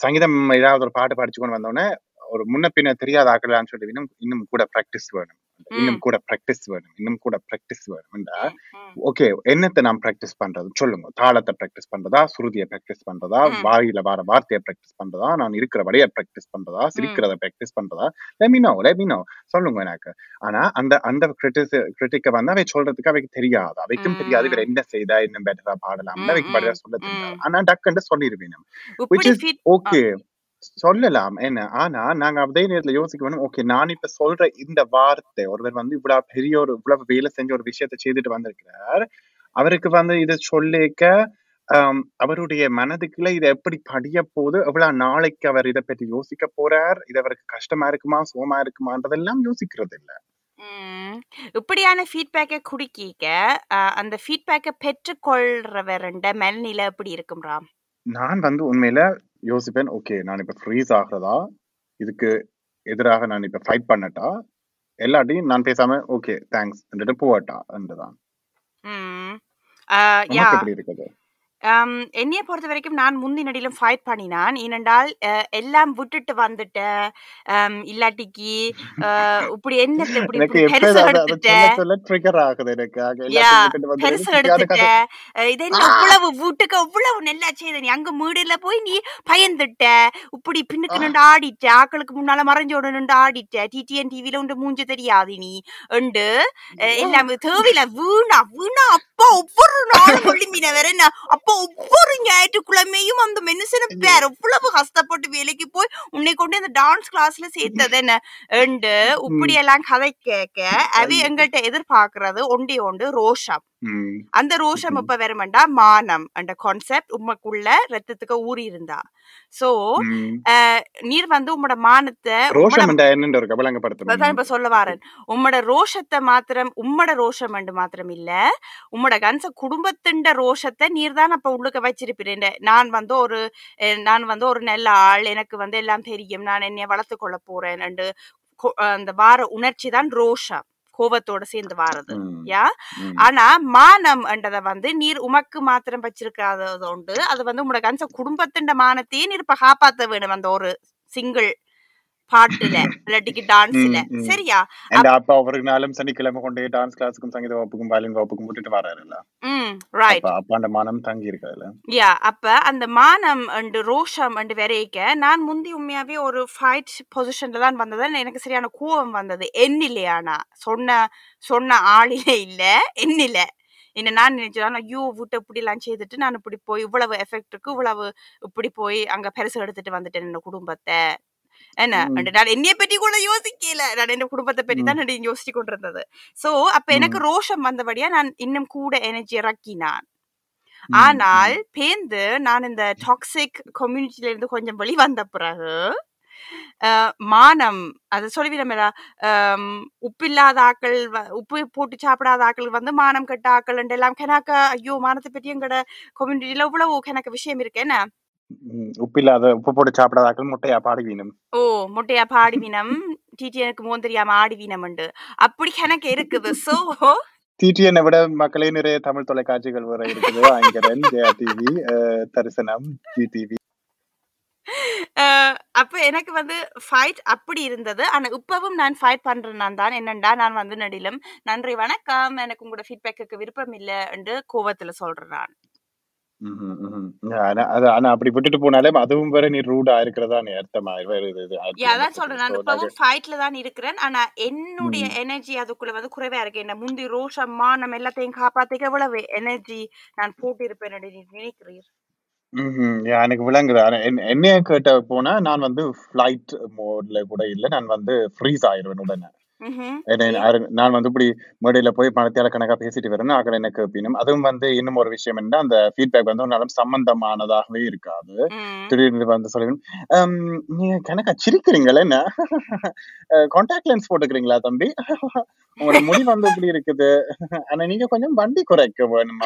சங்கீதம் ஏதாவது ஒரு பாட்டு படிச்சுக்கொண்டு வந்தோடனே ஒரு முன்ன பின்ன தெரியாத ஆக்கலான்னு சொல்லி இன்னும் கூட பிராக்டிஸ் வேணும், இன்னும் கூட பிராக்டிஸ் வேணும்டா. ஓகே, என்னத்தை நான் பிராக்டிஸ் பண்றது சொல்லுங்க? தாளத்தை பிராக்டிஸ் பண்றதா, சுருதியை பிராக்டிஸ் பண்றதா, வாயில வார வார்த்தையை பிராக்டிஸ் பண்றதா, நான் இருக்கிற வழியை பிராக்டிஸ் பண்றதா, சிரிக்கிறத பிராக்டிஸ் பண்றதா? லெமினோ சொல்லுங்க எனக்கு. ஆனா அந்த கிரிட்டிக்கை அவை சொல்றதுக்கு அவைக்கு தெரியாது, அவைக்கும் தெரியாது இவர் என்ன செய்தா இன்னும் பெட்டரா பாடலாம்னு அவைக்கு பெட்டரா சொல்ல தெரியாது. ஆனா டக்குன்னு சொல்லிருவேன், விச் இஸ் ஓகே, சொல்லலாம் என்ன. ஆனா நாங்க அதே நேரத்துல யோசிக்க வேணும், ஓகே நான் இப்ப சொல்ற இந்த வார்த்தை ஒருவர் இவ்வளவு பெரிய ஒரு இவ்வளவு வேலை செஞ்ச ஒரு விஷயத்த செய்துட்டு வந்திருக்கிறார், அவருக்கு இதை சொல்லிக்க அவருடைய மனதுக்குள்ள இதை எப்படி படிய போது, எவ்வளவு நாளைக்கு அவர் இதை பற்றி யோசிக்க போறார், இது அவருக்கு கஷ்டமா இருக்குமா சோமா இருக்குமான்றதெல்லாம் யோசிக்கிறது இல்ல. இப்படியான ஃபீட்பேக்கை குடிக்க அந்த ஃபீட்பேக்கை பெற்றுக்கொள்றவர் மனநிலை எப்படி இருக்கும்ரா? நான் உண்மையில யோசிப்பேன், ஓகே நான் இப்ப ஃப்ரீஸ் ஆகிறதா, இதுக்கு எதிராக நான் இப்ப ஃபைட் பண்ணட்டா, எல்லாத்தையும் நான் பேசாம ஓகே தேங்க்ஸ் போவட்டா என்றுதான். என்னைய பொறுத்த வரைக்கும் நான் முந்தினடியிலும் ஃபைட் பண்ணினான். ஏனென்றால் எல்லாம் விட்டுட்டு வந்துட்டேன், இல்லாட்டிக்கு இப்படி என்னத்தை இப்படி பெருசு எடுத்துட்டேன், இது என்ன இவ்வளவு வீட்டுக்கு இவ்வளவு நல்லா செய்த நீ அங்க மீடுல போய் நீ பயந்துட்ட, இப்படி பின்னுக்கு நின்று ஆடிட்ட, ஆக்களுக்கு முன்னால மறைஞ்சோட நின்று ஆடிட்ட, டிடிஎன் டிவில ஒன்று மூஞ்ச தெரியாது நீ உண்டு எல்லாம் தேவையில வீணா வீணா. அப்பா ஒவ்வொரு நாளும் கொள்ளிம்பின வேற அப்போ ஒவ்வொரு ஞாயிற்றுக்கிழமையும் அந்த மனுஷனை பேர் எவ்வளவு கஷ்டப்பட்டு வேலைக்கு போய் உன்னை கொண்டு அந்த டான்ஸ் கிளாஸ்ல சேர்த்தது என்ன இப்படி எல்லாம் கதை கேட்க அது எங்கள்கிட்ட எதிர்பார்க்கறது ஒண்டி ஒன்று ரோஷம். அந்த ரோஷம் இப்ப வேறமெண்டா மானம் அந்த கான்செப்ட் உமக்குள்ள ரத்தத்துக்கு ஊறி இருந்தா. சோ நீர் வந்து உம்மோட மானத்தை சொல்ல வாரன், உம்மோட ரோஷத்தை மாத்திரம் உம்மோட ரோஷம் என்று மாத்திரம் இல்ல, உம்மோட கன்ச குடும்பத்தின் ரோஷத்தை நீர் தான் அப்ப உள்ளுக்க வச்சிருப்பேன். நான் வந்து ஒரு நல்ல ஆள், எனக்கு வந்து எல்லாம் தெரியும், நான் என்னைய வளர்த்து கொள்ள போறேன் என்று அந்த வார உணர்ச்சி தான் ரோஷம், கோபத்தோட சேர்ந்து வாரது யா. ஆனா மானம் என்றதை வந்து நீர் உமக்கு மாத்திரம் வச்சிருக்காதது உண்டு, அது வந்து உங்களோட கன்ச குடும்பத்தின் மானத்தையே நீர் இப்ப காப்பாத்த வேணும் அந்த ஒரு சிங்கிள் பாட்டுல இல்லாட்டிக்கு டான்ஸ்ல, சரியா? அப்ப அவருக்குனாலும் சனிக்கிழமை கொண்டு டான்ஸ் கிளாஸுக்கும் சங்கீத வகுப்புக்கும் வயலின் வகுப்புக்கும் விட்டுட்டு வராருல்ல. அப்ப அந்த மானம் தங்கி இருக்காதுல யா. அப்ப அந்த மானம் அண்டு ரோஷம் அண்டு வரைக்க நான் முந்தி உண்மையாவே ஒரு ஃபைட் பொசிஷன்ல தான் வந்தது. எனக்கு சரியான கோபம் வந்தது எண்ணிலையானா சொன்ன ஆளிலே இல்ல எண்ணில என்ன நான் நினைச்சதான் ஐயோ வீட்டை இப்படி எல்லாம் செய்துட்டு நான் இப்படி போய் இவ்வளவு எஃபெக்டுக்கு இவ்வளவு இப்படி போய் அங்க பெருசு எடுத்துட்டு வந்துட்டேன் என்னோட குடும்பத்தை. நான் என்னைய பற்றி கூட யோசிக்கல, நான் என் குடும்பத்தை பற்றி தான் யோசிச்சு கொண்டிருந்தது. சோ அப்ப எனக்கு ரோஷம் வந்தபடியா நான் இன்னும் கூட எனர்ஜி இறக்கினான். ஆனால் பேந்து நான் இந்த டாக்ஸிக் கம்யூனிட்டில இருந்து கொஞ்சம் வெளி வந்த பிறகு மானம் அதை சொல்லிவிட உப்பில்லாத ஆக்கள் உப்பு போட்டு சாப்பிடாத ஆக்கள் வந்து மானம் கட்ட ஆக்கள் எல்லாம் கெனாக்க ஐயோ மானத்தை பற்றி எங்கட கம்யூனிட்டியில இவ்வளவு கெனாக்க விஷயம் இருக்கு என்ன உப்பு போட்டு சாப்பிடாத முட்டையா பாடுவீனம் டிடிஎனுக்கு மோன் தெரியாம ஆடுவீனம் உண்டு அப்படி கணக்கு இருக்குது. சோ டிடிஎனை விட மக்களே நிறைய தமிழ் தொலைக்காட்சிகள் வர இருக்குது. அப்ப எனக்கு வந்து ஃபைட் அப்படி இருந்தது. ஆனா இப்பவும் நான் ஃபைட் பண்றேன் தான். என்னண்டா நான் வந்து நடிலும் நன்றி வணக்கம் எனக்கு உங்களோட ஃபீட்பேக்கு விருப்பம் இல்லை என்று கோவத்துல சொல்றேன் நான். அப்படி விட்டுட்டு போனாலே அதுவும் வேற நீ ரூடா இருக்கிறதா அர்த்தமா அதான் சொல்றேன். நான் இப்பவும் ஃபைட்ல தான் இருக்கிறேன். ஆனா என்னுடைய எனர்ஜி அதுக்குள்ள வந்து குறைவா இருக்கு. என்ன முந்தி ரோஷமா நம்ம எல்லாத்தையும் காப்பாத்திக்க எவ்வளவு எனர்ஜி நான் போட்டு இருப்பேன் நினைக்கிறீர். எனக்கு விளங்குது. என்னைய கேட்ட போனா நான் வந்து ஃபிளைட் மோட்ல கூட இல்ல, நான் வந்து ஃப்ரீஸ் ஆயிடுவேன் உடனே. நான் வந்து இப்படி மேடையில போய் பணத்தியால கணக்கா பேசிட்டு வரேன்னு ஆக்கள் என்ன கேட்பினும். அதுவும் வந்து இன்னும் ஒரு விஷயம் என்ன, அந்த ஃபீட்பேக் வந்து ஒன்னாலும் சம்பந்தமானதாகவே இருக்காது. திடீர்னு வந்து சொல்லணும் நீங்க கணக்கா சிரிக்கிறீங்களா, என்ன கான்டாக்ட் லென்ஸ் போட்டுக்கிறீங்களா தம்பி, உங்களோட முடி வந்து இப்படி இருக்குது, ஆனா நீங்க கொஞ்சம் வண்டி குறைக்க வேணும்.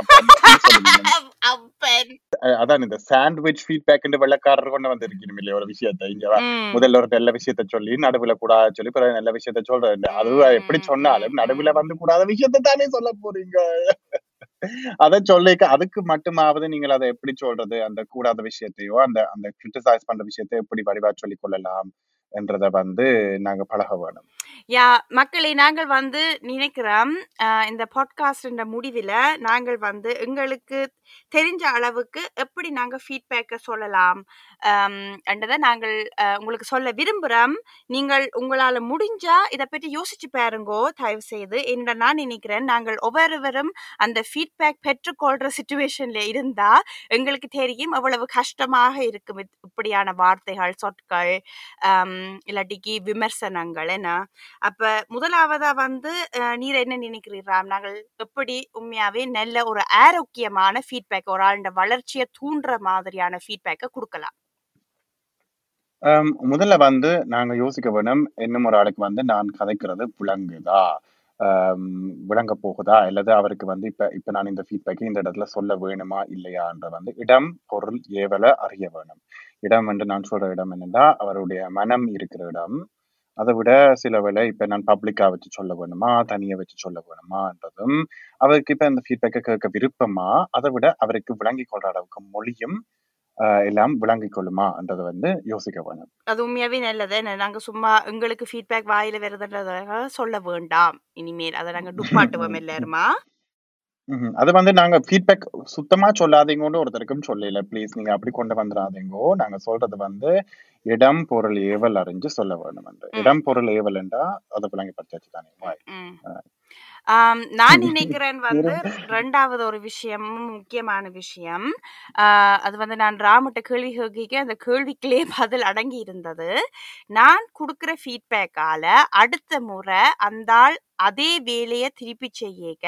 அதான் இந்த சாண்ட்விச் ஃபீட்பேக் வெள்ளக்காரர் கொண்டு வந்து இருக்கணும் இல்லையா ஒரு விஷயத்த. இங்க முதல்ல ஒரு நல்ல விஷயத்த சொல்லி நடுவுல கூடாது சொல்லி பிறகு நல்ல விஷயத்த சொல்ற. அதுதான் எப்படி சொன்னாலும் நடுவுல வந்து கூடாத விஷயத்த தானே சொல்ல போறீங்க. அதை சொல்லிக்க அதுக்கு மட்டுமாவது நீங்கள் அதை எப்படி சொல்றது, அந்த கூடாத விஷயத்தையோ அந்த அந்த கிரிட்டிசைஸ் பண்ற விஷயத்த எப்படி வடிவா சொல்லிக் கொள்ளலாம் என்றத வந்து நாங்க பழக வேணும் யா. மக்களை நாங்கள் வந்து நினைக்கிறோம் இந்த பாட்காஸ்ட் முடிவில் நாங்கள் வந்து எங்களுக்கு தெரிஞ்ச அளவுக்கு எப்படி நாங்கள் ஃபீட்பேக்கை சொல்லலாம் என்றதை நாங்கள் உங்களுக்கு சொல்ல விரும்புகிறோம். நீங்கள் உங்களால் முடிஞ்சால் இதை பற்றி யோசிச்சு பாருங்கோ தயவு செய்து. என்னோட நான் நினைக்கிறேன் நாங்கள் ஒவ்வொருவரும் அந்த ஃபீட்பேக் பெற்றுக்கொள்கிற சுச்சுவேஷனில் இருந்தால் எங்களுக்கு தெரியும் எவ்வளவு கஷ்டமாக இருக்கும் இப்படியான வார்த்தைகள் சொற்கள் இல்லாட்டிக்கு விமர்சனங்கள் என்ன. அப்ப முதலாவதா வந்து நீர் என்ன நினைக்கிறீரா நாங்கள் எப்படி உண்மையாவே நல்ல ஒரு ஆரோக்கியமான ஃபீட்பேக் ஒரு ஆளுடைய வளர்ச்சியை தூண்டுற மாதிரியான ஃபீட்பேக்கை கொடுக்கலாம். முதல்ல வந்து நாங்க யோசிக்க வேணும் இன்னும் ஒரு ஆளுக்கு வந்து நான் கதைக்கிறது புலங்குதா விளங்க போகுதா அல்லது அவருக்கு வந்து இப்ப இப்ப நான் இந்த ஃபீட்பேக்கை இந்த இடத்துல சொல்ல வேணுமா இல்லையான்ற வந்து இடம் பொருள் ஏவலை அறிய வேணும். இடம் என்று நான் சொல்ற இடம் என்னன்னா அவருடைய மனம் இருக்கிற இடம், அதை விட சில வேளை இப்ப நான் பப்ளிக்கா வச்சு சொல்ல வேணுமா தனியா வச்சு சொல்ல வேணுமா என்றதும் அவருக்கு இப்ப அந்த ஃபீட்பேக்கை கேட்க விருப்பமா, அதை விட அவருக்கு விளங்கி கொள்ற அளவுக்கு மொழியும் எல்லாம் விளங்கிக் கொள்ளுமா என்றதை யோசிக்க வேணும். அது உண்மையாவே நல்லது. நாங்க சும்மா எங்களுக்கு ஃபீட்பேக் வாயில வருதுன்றதாக சொல்ல வேண்டாம் இனிமேல், அதை நாங்க டுப்பாட்டுவோம் எல்லாருமா. அது நாங்க ஃபீட்பேக் சுத்தமா சொல்லாதீங்கன்னு ஒருத்தருக்கும் சொல்லல, ப்ளீஸ் நீங்க அப்படி கொண்டு வந்துடாதீங்கோ. நாங்க சொல்றது இடம் பொருள் ஏவல் அறிஞ்சு சொல்ல வேணும் என்று. இடம் பொருள் ஏவல் என்றா அதை விளங்கப்படுத்தாச்சு தானே. நான் நினைக்கிறேன் ரெண்டாவது ஒரு விஷயம், முக்கியமான விஷயம், அது நான் ராமிட்ட கேள்வி கேட்க அந்த கேள்விக்குள்ளே பதில் அடங்கி இருந்தது. நான் கொடுக்குற ஃபீட்பேக்கால அடுத்த முறை அந்த ஆள் அதே வேலையை திருப்பி செய்ய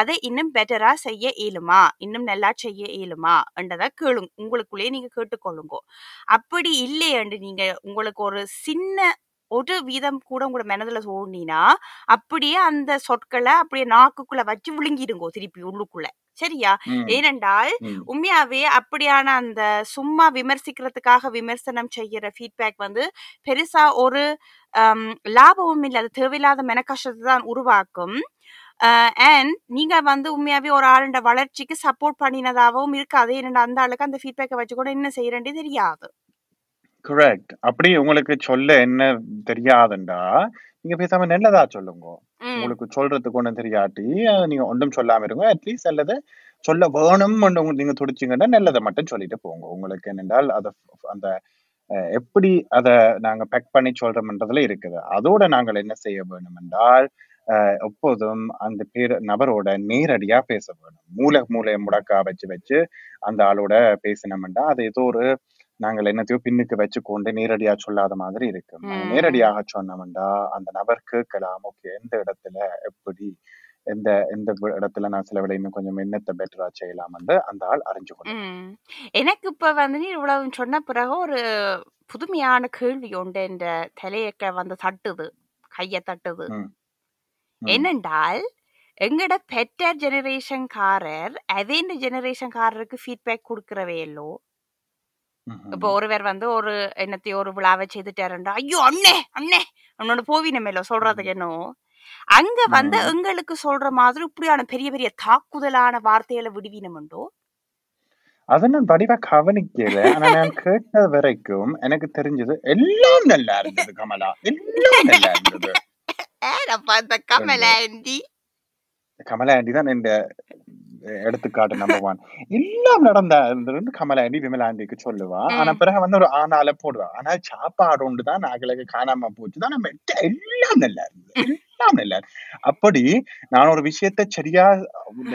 அதை இன்னும் பெட்டரா செய்ய இயலுமா, இன்னும் நல்லா செய்ய இயலுமா என்றதை கேளுங்க, உங்களுக்குள்ளேயே நீங்க கேட்டுக்கொள்ளுங்க. அப்படி இல்லையண்டு நீங்க உங்களுக்கு ஒரு சின்ன ஒரு வீதம் கூட உங்களோட மனதுல ஓடினா அப்படியே அந்த சொற்களை அப்படியே நாக்குக்குள்ள வச்சு விழுங்கிடுங்கோ திருப்பி உள்ளுக்குள்ள, சரியா? ஏனென்றால் உண்மையாவே அப்படியான அந்த சும்மா விமர்சிக்கிறதுக்காக விமர்சனம் செய்யற ஃபீட்பேக் பெருசா ஒரு லாபமும் இல்லை, அது தேவையில்லாத மன கஷ்டத்தை தான் உருவாக்கும். அண்ட் நீங்க உண்மையாவே ஒரு ஆளுண்ட வளர்ச்சிக்கு சப்போர்ட் பண்ணினதாகவும் இருக்காது. ஏனெண்டா அந்த ஆளுக்கு அந்த ஃபீட்பேக்கை வச்சு கூட என்ன செய்யறேன்னு தெரியாது. கரெக்ட். அப்படி உங்களுக்கு சொல்ல என்ன தெரியாதுண்டா நீங்க பேசாம நல்லதா சொல்லுங்க. உங்களுக்கு சொல்றதுக்கு ஒண்ணும் தெரியாட்டி நீங்க ஒன்றும் சொல்லாம இருங்க. அட்லீஸ்ட் நல்லது சொல்ல வேணும் நீங்க துடிச்சிங்கன்னா நல்லதை மட்டும் சொல்லிட்டு போங்க. உங்களுக்கு என்னென்றால் அதை அந்த எப்படி அதை நாங்க பேக் பண்ணி சொல்றோம்ன்றதுல இருக்குது. அதோட நாங்கள் என்ன செய்ய வேணும் என்றால் எப்போதும் அந்த நபரோட நேரடியா பேச வேணும். மூளையை முடக்கா வச்சு அந்த ஆளோட பேசினோம்னா அது ஏதோ ஒரு நாங்கள் என்னத்தையோ பின்னுக்கு வச்சு கொண்டு நேரடியா சொல்லாத மாதிரி இருக்கும். நேரடியாக சொன்னோம்டா அந்த நபர் கேட்கலாம், ஓகே எந்த இடத்துல எப்படி எந்த எந்த இடத்துல நான் சில விட இன்னும் கொஞ்சம் எண்ணத்தை பெட்டரா செய்யலாம் என்று அந்த ஆள் அறிஞ்சு கொள்ளும். எனக்கு இப்ப நீ இவ்வளவு சொன்ன பிறகு ஒரு புதுமையான கேள்வி உண்டு என்ற தலையக்க தட்டுது, கைய தட்டுது. என்னென்றால் எங்கட பெட்டர் ஜெனரேஷன்காரர் அதே இந்த ஜெனரேஷன்காரருக்கு ஃபீட்பேக் கொடுக்கறவே இல்லோ. இப்போ ஒருவர் ஒரு என்னத்தையும் ஒரு விழாவை செய்துட்டாருண்டா ஐயோ அண்ணே அண்ணே அவனோட போவினமேல சொல்றதுக்கு என்ன அங்க எங்களுக்கு சொல்ற மாதிரி இப்படியான பெரிய பெரிய தாக்குதலான வார்த்தைகளை விடுவினமுண்டோ அதை நான் வடிவா கவனிக்கல. ஆனா நான் கேட்ட வரைக்கும் எனக்கு தெரிஞ்சது எல்லாம் நல்லா இருந்தது கமலா, எல்லாம் நல்லா இருந்தது. கமலாண்டி தான் இந்த எடுத்துக்காட்டு நம்பர் ஒன். எல்லாம் நடந்தா இருந்து கமலாண்டி விமலாண்டிக்கு சொல்லுவா. ஆனா பிறகு ஒரு ஆனால போடுவா. ஆனா சாப்பாடு ஒன்று தான் நாங்களுக்கு காணாம போச்சுதான். நம்ம எல்லாம் நல்லா இருந்தது, எல்லாம் நல்லா. அப்படி நான் ஒரு விஷயத்த சரியா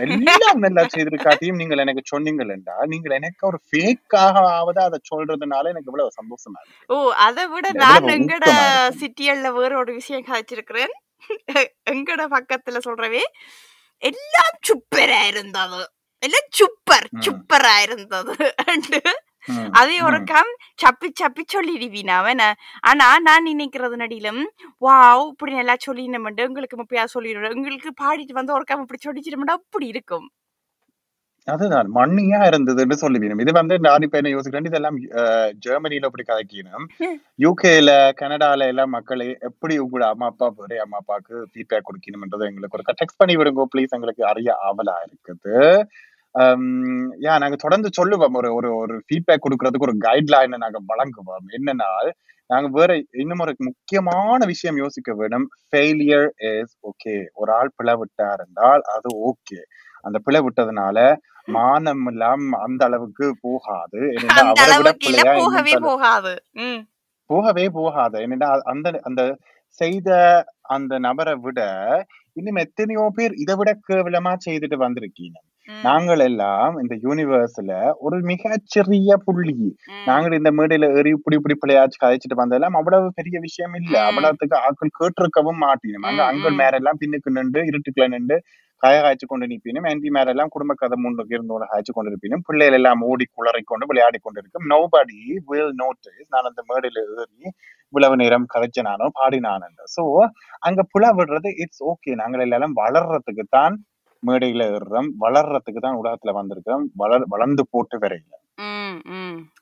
எல்லாம் நல்லா செய்திருக்காட்டியும் நீங்கள் எனக்கு சொன்னீங்கள் என்றால் நீங்கள் எனக்கு ஒரு ஃபேக்காக ஆவது அதை சொல்றதுனால எனக்கு இவ்வளவு சந்தோஷமா இருக்கு. ஓ, அதை விட நான் எங்கட சிட்டியல்ல வேற ஒரு விஷயம் காய்ச்சிருக்கிறேன். எங்கட பக்கத்துல சொல்றவே எல்லாம் சூப்பரா இருந்தது, எல்லாம் சூப்பர் சூப்பரா இருந்தது. அதே ஒரு கம் சப்பி சப்பி சொல்லிடுவீன் அவன். ஆனா நான் நினைக்கிறது நடிலும் வாவ் இப்படி நல்லா சொல்லிட மாட்டேன் எங்களுக்கு முப்பையா சொல்லிடுவோம் எங்களுக்கு பாடிட்டு ஒரு கம் இப்படி சொல்லிச்சிட மாட்டா அப்படி இருக்கும். அதுதான் மண்ணியா இருந்ததுன்னு சொல்லுவீனும். இது நான் இப்ப என்ன யோசிக்கிறேன், இதெல்லாம் ஜெர்மனியில அப்படி கதைக்கணும், யூகேல கனடால எல்லாம் மக்களை எப்படி உங்களோட அம்மா அப்பா ஒரே அம்மா அப்பாவுக்கு ஃபீட்பேக் கொடுக்கணும்ன்றது எங்களுக்கு ஒரு டெக்ஸ்ட் பண்ணி விடுங்க பிளீஸ், எங்களுக்கு அறிய ஆவலா இருக்குது. நாங்க தொடர்ந்து சொல்லுவோம் ஒரு ஒரு ஒரு ஃபீட்பேக் கொடுக்கறதுக்கு ஒரு கைட்லைனை நாங்க வழங்குவோம். என்னன்னா நாங்க வேற இன்னும் ஒரு முக்கியமான விஷயம் யோசிக்க வேணும். Failure is okay. ஒரு ஆள் பிளவிட்டா இருந்தால் அது ஓகே. அந்த பிள்ளை விட்டதுனால மானம் எல்லாம் அந்த அளவுக்கு போகாது, போகவே போகாது. என்னடா அந்த செய்த அந்த நபரை விட இன்னும் எத்தனையோ பேர் இதை விட கேவலமா செய்துட்டு வந்திருக்கீங்க. நாங்கள் எல்லாம் இந்த யூனிவர்ஸ்ல ஒரு மிகச்சிறிய புள்ளி. நாங்கள் இந்த மேடையில ஏறி இப்படி பிள்ளையாச்சு கதைச்சிட்டு வந்ததெல்லாம் அவ்வளவு பெரிய விஷயம் இல்ல. அவ்வளவுக்கு ஆக்கள் கேட்டிருக்கவும் மாட்டீங்க. அங்க அங்கள் மேல எல்லாம் பின்னுக்கு நின்று இருட்டுக்குள்ள நின்று காய காய்ச்சி கொண்டு நிற்பினும், ஆன்டி மேல எல்லாம் குடும்ப கதை முன்னுக்கு இருந்தோட காய்ச்சி கொண்டு இருப்பினும், பிள்ளைகள் எல்லாம் ஓடி குளறிக்கொண்டு விளையாடி கொண்டு இருக்கும். நோபடி வில் நோட்டீஸ் நான் அந்த மேடையில ஏறி இவ்வளவு நேரம் கதைச்சனானோ பாடினானு. சோ அங்க புல விடுறது இட்ஸ் ஓகே. நாங்கள் எல்லாரும் வளர்றதுக்கு தான் மேடையில ஏறுறோம், வளர்றதுக்கு தான் உலகத்துல வந்திருக்கிறோம், வளர்ந்து போட்டு வரையில.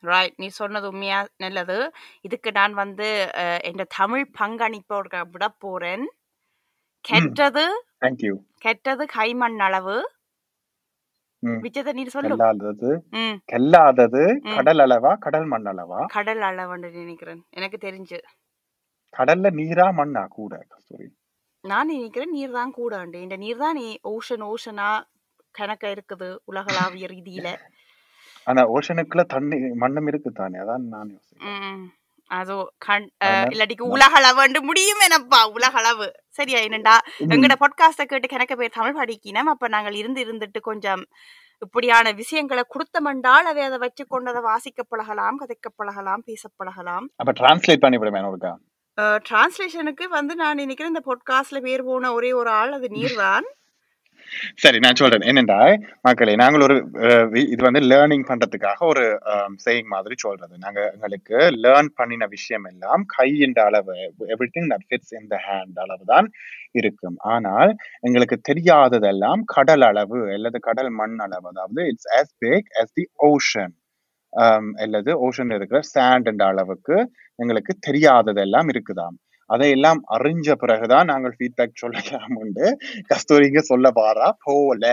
ரைட், நீ சொன்னது உண்மையா நல்லது. இதுக்கு நான் என்ற தமிழ் பங்கணிப்போட விட போறேன். ம் கெட்டது தேங்க்யூ. கெட்டது கைமண் அளவு. விஜயத நீ சொல்லு. கல்லாதது ம் கல்லாதது கடல் அளவா கடல் மண் அளவா? கடல் அளவுன்னு நினைக்கிறேன், எனக்கு தெரிஞ்சு. கடல்ல நீரா மண்ணா கூட? சாரி, நான் நினைக்கிறேன் நீர் தான் கூட. இந்த நீர் தான் நீ ஓஷனா கணக்கா இருக்குது உலகளாவிய ரீதியில. ஆனா ஓஷனுக்குள்ள தண்ணி மண்ணும் இருக்கு தானே, அதான் நான் யோசிக்கிறேன். அதோ இல்லாட்டிக்கு உலகளவு முடியும் எனப்பா, உலகளவு சரியா? என்னண்டா எங்கட பாட்காஸ்ட கேட்டு கணக்க பேர் தமிழ் படிக்கணும். அப்ப நாங்கள் இருந்துட்டு கொஞ்சம் இப்படியான விஷயங்களை கொடுத்தமென்றால் அவை அதை வச்சு கொண்டு அதை வாசிக்க பழகலாம், கதைக்க பழகலாம், பேச பழகலாம். அப்ப டிரான்ஸ்லேட் பண்ணிவிடுவேன். டிரான்ஸ்லேஷனுக்கு நான் நினைக்கிறேன் இந்த பாட்காஸ்ட்ல பேர் போன ஒரே ஒரு ஆள் அது நீர் தான். சரி, நான் சொல்றேன் என்னென்றா மக்களே, நாங்கள் ஒரு இது லேர்னிங் பண்றதுக்காக ஒரு சேயிங் மாதிரி சொல்றது. நாங்க எங்களுக்கு லேர்ன் பண்ணின விஷயம் எல்லாம் கை என்ற அளவு, everything that fits in the hand அளவு தான் இருக்கும். ஆனால் எங்களுக்கு தெரியாததெல்லாம் கடல் அளவு அல்லது கடல் மண் அளவு. அதாவது it's as big as the ocean அல்லது ஓஷன்ல இருக்கிற சாண்ட் என்ற அளவுக்கு எங்களுக்கு தெரியாததெல்லாம் இருக்குதாம். அதையெல்லாம் அறிஞ்ச பிறகுதான் நாங்கள் ஃபீட்பேக் சொல்லலாம் உண்டு. கஸ்தூரிங்க சொல்ல பாரா போல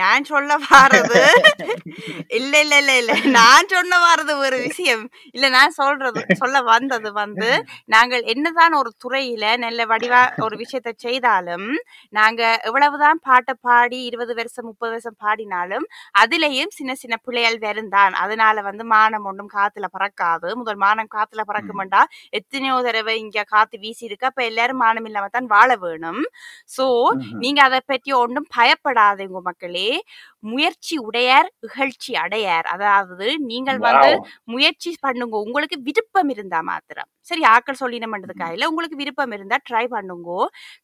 நான் சொல்ல வாரது இல்ல இல்ல இல்ல இல்ல நான் சொன்ன வாரது ஒரு விஷயம் இல்ல. நான் சொல்ல வந்தது நாங்கள் என்னதான் ஒரு துறையில நல்ல வடிவா ஒரு விஷயத்த செய்தாலும், நாங்க எவ்வளவுதான் பாட்டை பாடி 20 வருஷம் 30 வருஷம் பாடினாலும் அதுலயும் சின்ன சின்ன பிள்ளைகள் வெறுந்தான். அதனால மானம் ஒன்றும் காத்துல பறக்காது. முதல் மானம் காத்துல பறக்குமெண்டா எத்தனையோ தடவை இங்க காத்து வீசி இருக்கு. அப்ப எல்லாரும் மானம் இல்லாம தான் வாழ வேணும். சோ நீங்க அதை பற்றி ஒன்றும் பயப்பட மக்களே. முயற்சி உடையார் இகழ்ச்சி அடையார். அதாவது நீங்கள் முயற்சி பண்ணுங்க, உங்களுக்கு விருப்பம் இருந்தா மாத்திரம். சரி, ஆக்கள் சொல்லினம் பண்றதுக்காக உங்களுக்கு விருப்பம் இருந்தா ட்ரை பண்ணுங்கோ,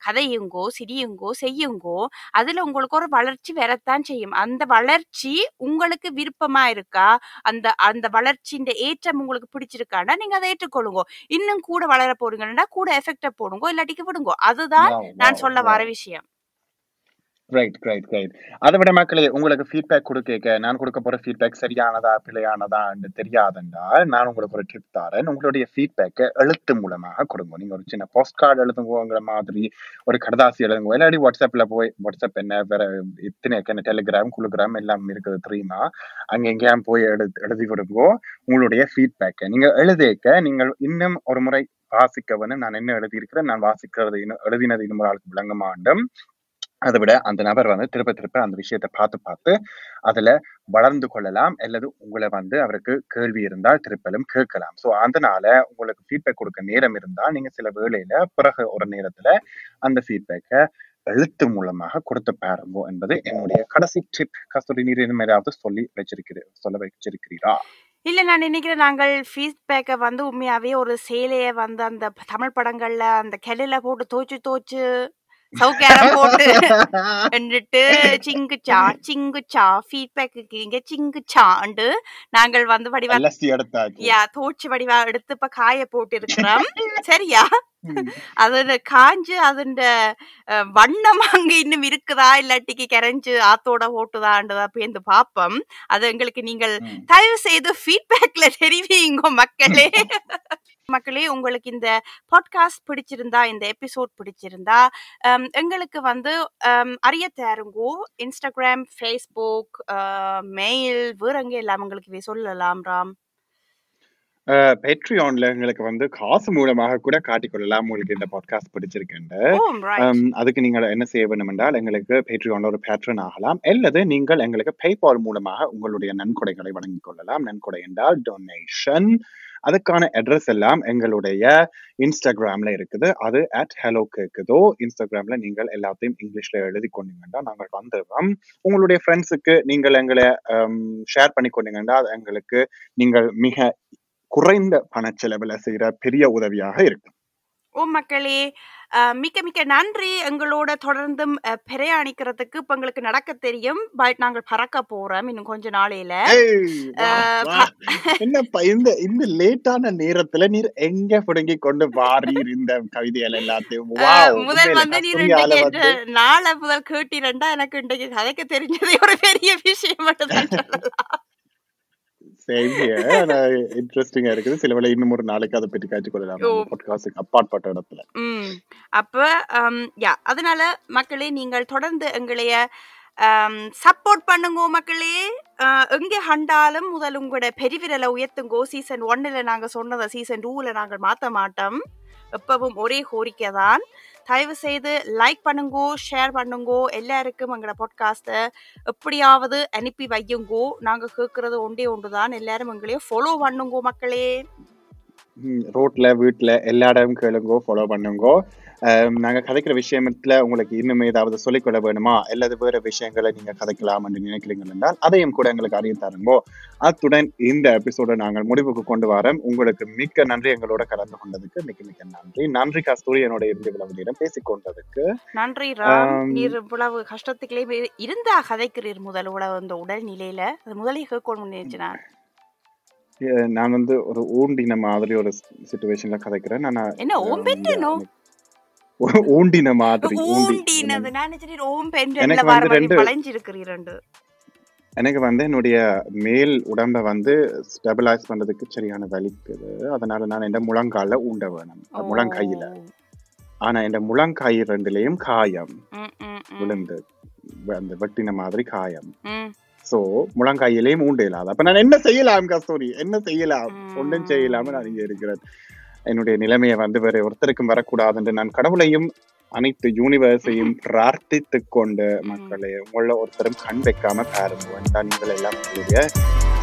கதையுங்கோ, சிரியுங்கோ, செய்யுங்கோ. அதுல உங்களுக்கு ஒரு வளர்ச்சி வரத்தான் செய்யும். அந்த வளர்ச்சி உங்களுக்கு விருப்பமா இருக்கா, அந்த அந்த வளர்ச்சியின் ஏற்றம் உங்களுக்கு பிடிச்சிருக்காண்டா நீங்க அதை ஏற்றுக்கொள்ளுங்கோ. இன்னும் கூட வளர போறீங்கன்னா கூட எஃபெக்ட போடுங்கோ, இல்லாட்டிக்கு விடுங்கோ. அதுதான் நான் சொல்ல வர விஷயம். Right right right. அதை விட மக்களே, உங்களுக்கு ஃபீட்பேக் கொடுக்க நான் கொடுக்க போற ஃபீட்பேக் சரியானதா பிழையானதா என்று தெரியாதென்றால் நான் உங்களுக்கு ஒரு டிப் தரேன். உங்களுடைய ஃபீட்பேக்கை எழுத்து மூலமாக கொடுங்க. நீங்க ஒரு சின்ன போஸ்ட் கார்டு எழுதுங்கோங்கிற மாதிரி ஒரு கடதாசி எழுதுங்க. இல்லாடி வாட்ஸ்அப்ல போய் வாட்ஸ்அப் என்ன வேற இத்தனை டெலிகிராம் குழுகிராம் எல்லாம் இருக்குது தெரியுமா, அங்க எங்கேயும் போய் எழுதி கொடுங்கோ உங்களுடைய ஃபீட்பேக்கை. நீங்க எழுதிக்க நீங்கள் இன்னும் ஒரு முறை வாசிக்கவனும் நான் என்ன எழுதியிருக்கிறேன், நான் வாசிக்கிறது எழுதினது இன்னும் ஒரு ஆளுக்கு விளங்க மாண்டும். அதை விட அந்த நபர் திரும்ப திரும்ப அந்த விஷயத்த பார்த்து அதுல வளர்ந்து கொள்ளலாம். அல்லது உங்களை அவருக்கு கேள்வி இருந்தால் திருப்பலும் கேட்கலாம். ஸோ அதனால உங்களுக்கு ஃபீட்பேக் கொடுக்க நேரம் இருந்தால் நீங்க சில வேளையில பிறகு ஒரு நேரத்துல அந்த ஃபீட்பேக்கை எழுத்து மூலமாக கொடுத்து பாருங்கோ என்பது என்னுடைய கடைசி டிப். கஸ்தூரி, நீர் இந்த மாதிரியாவது சொல்ல வச்சிருக்கிறீரா? இல்லை, நான் நினைக்கிறேன் நாங்கள் ஃபீட்பேக்கை உண்மையாவே ஒரு சேலையை அந்த தமிழ் படங்கள்ல அந்த கெல்ல போட்டு தோய்ச்சு சவுக்கேரம் போட்டு வந்துட்டு சிங்குச்சா ஃபீட்பேக் இருக்கீங்க சிங்குச்சாண்டு நாங்கள் வடிவா தோச்சு வடிவா எடுத்து இப்ப காய போட்டு இருக்கிறோம். சரியா, அது காஞ்சு அதுண்ட வண்ணம் அங்க இன்னும் இருக்குதா இல்லாட்டிக்கு கரைஞ்சு ஆத்தோட ஓட்டுதான்ன்றதா பேர்ந்து பாப்போம். அது எங்களுக்கு நீங்கள் தயவு செய்து ஃபீட்பேக்ல தெரிவிங்க மக்களே. மக்களே, உங்களுக்கு இந்த பாட்காஸ்ட் பிடிச்சிருந்தா, இந்த எபிசோட் பிடிச்சிருந்தா எங்களுக்கு அறிய தருங்கோ. இன்ஸ்டாகிராம், ஃபேஸ்புக், மெயில், வேறங்க எல்லாம் உங்களுக்கு சொல்லலாம். ராம், பேட்ரியான்ல எங்களுக்கு காசு மூலமாக கூட காட்டிக்கொள்ளலாம் உங்களுக்கு இந்த பாட்காஸ்ட் பிடிச்சிருக்கேன். அதுக்கு நீங்கள் என்ன செய்ய வேண்டும் என்றால் எங்களுக்கு பேட்ரியான்ல ஒரு பேட்ரன் ஆகலாம். அல்லது நீங்கள் எங்களுக்கு பேபால் மூலமாக உங்களுடைய நன்கொடைகளை வழங்கிக் கொள்ளலாம். நன்கொடை என்றால் டொனேஷன். அதுக்கான அட்ரஸ் எல்லாம் எங்களுடைய இன்ஸ்டாகிராம்ல இருக்குது. அது @hello கேக்குதோ. இன்ஸ்டாகிராம்ல நீங்கள் எல்லாத்தையும் இங்கிலீஷ்ல எழுதி கொண்டீங்கன்னா நாங்கள் வந்துடுவோம். உங்களுடைய ஃப்ரெண்ட்ஸுக்கு நீங்கள் எங்களை ஷேர் பண்ணி கொண்டீங்கன்னா அது எங்களுக்கு நீங்கள் மிக குறைந்த பண செலவில் செய்கிற பெரிய உதவியாக இருக்கும். ஓ மக்களே, மிக்க மிக்க நன்றி. எங்களோட தொடர்ந்து பிரயாணிக்கிறதுக்கு இப்ப உங்களுக்கு நடக்க தெரியும். பட் நாங்கள் பறக்க போறோம் இன்னும் கொஞ்ச நாளையில. என்னப்பா இந்த லேட்டான நேரத்துல நீர் எங்க புடுங்கி கொண்டு வாரீர் இந்த கவிதைகள் எல்லாத்தையும்? முதல் நாளை முதல் கேட்டிரண்டா எனக்கு இன்றைக்கு கதைக்க தெரிஞ்சதே ஒரு பெரிய விஷயம். இன்ட்ரெஸ்டிங்கா இருக்குது. சில வேளை இன்னும் ஒரு நாளைக்கு அதை பற்றி காய்ச்சி கொள்ளலாம் அப்பாற்பட்ட இடத்துல. அப்ப அதனால மக்களே நீங்கள் தொடர்ந்து எங்களைய சப்போர்ட் பண்ணுங்க மக்களே. எங்கே கண்டாலும் முதல் உங்களோட பெருவிரலை உயர்த்துங்கோ. சீசன் 1ல நாங்க சொன்னதை சீசன் 2ல நாங்கள் மாற்ற மாட்டோம். எப்பவும் ஒரே கோரிக்கை தான், தயவு செய்து லைக் பண்ணுங்கோ, ஷேர் பண்ணுங்கோ, எல்லாருக்கும் எங்களோட பாட்காஸ்ட்டை எப்படியாவது அனுப்பி வையுங்கோ. நாங்கள் கேட்கறது ஒன்றே ஒன்று தான், எல்லாரும் எங்களையும் ஃபாலோ பண்ணுங்கோ மக்களே. ரோட்ல வீட்டுல எல்லா இடமும் கேளுங்கோ, ஃபாலோ பண்ணுங்கோ. நாங்க கதைக்கிற விஷயத்துல உங்களுக்கு இன்னும் ஏதாவது சொல்லிக்கொள்ள வேணுமா அல்லது வேற விஷயங்களை நீங்க கதைக்கலாம் என்று நினைக்கிறீங்க என்றால் அதையும் கூட எங்களுக்கு அறிய தருங்கோ. அத்துடன் இந்த எபிசோட நாங்கள் முடிவுக்கு கொண்டு வரோம். உங்களுக்கு மிக்க நன்றி, எங்களோட கலந்து கொண்டதுக்கு மிக்க மிக்க நன்றி. நன்றி கஸ்தூரி, என்னோட இறுதி விளவதியிடம் பேசிக் கொண்டதுக்கு நன்றி. இவ்வளவு கஷ்டத்துக்குள்ளே இருந்தா கதைக்கிறீர் முதல் உழவு இந்த உடல் நிலையில அது முதலே கேட்கணும்னு நான் வந்து ஒரு ஊண்டின மாதிரி ஒரு சிச்சுவேஷன்ல கதைக்கிறேன். ஊண்டின மாதிரி எனக்கு வந்து என்னுடைய மேல் உடம்ப வந்து ஸ்டெபிலைஸ் பண்றதுக்கு சரியான வலிக்குது. அதனால நான் என் முழங்கால ஊண்ட வேணும், முழங்காயில. ஆனா என் முழங்காய் ரெண்டுலயும் காயம் விழுந்து அந்த வெட்டின மாதிரி காயம். சோ முழங்காயிலையும் ஊண்ட இல்லாத அப்ப நான் என்ன செய்யலாம் கஸ்தூரி? என்ன செய்யலாம்? ஒன்றும் செய்யலாம நான் இங்க இருக்கிறேன். என்னுடைய நிலைமையை வந்து வேற ஒருத்தருக்கும் வரக்கூடாது என்று நான் கடவுளையும் அனைத்து யூனிவர்ஸையும் பிரார்த்தித்து கொண்டு மக்களை உங்கள ஒருத்தரும் கண் வைக்காம பாருங்க. தான் நீங்கள் எல்லாம்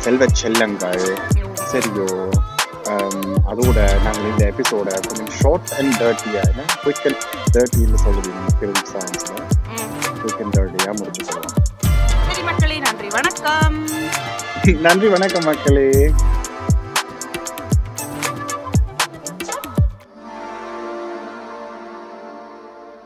செல்வ செல்லங்கள் சரியோ. அதோட நாங்கள் இந்த எபிசோட கொஞ்சம் ஷார்ட் அண்ட் டர்ட்டியான குயிக் அண்ட் டர்ட்டின்னு சொல்லுவீங்க முடிச்சு சொல்லலாம். நன்றி வணக்கம். நன்றி வணக்கம் மக்களே.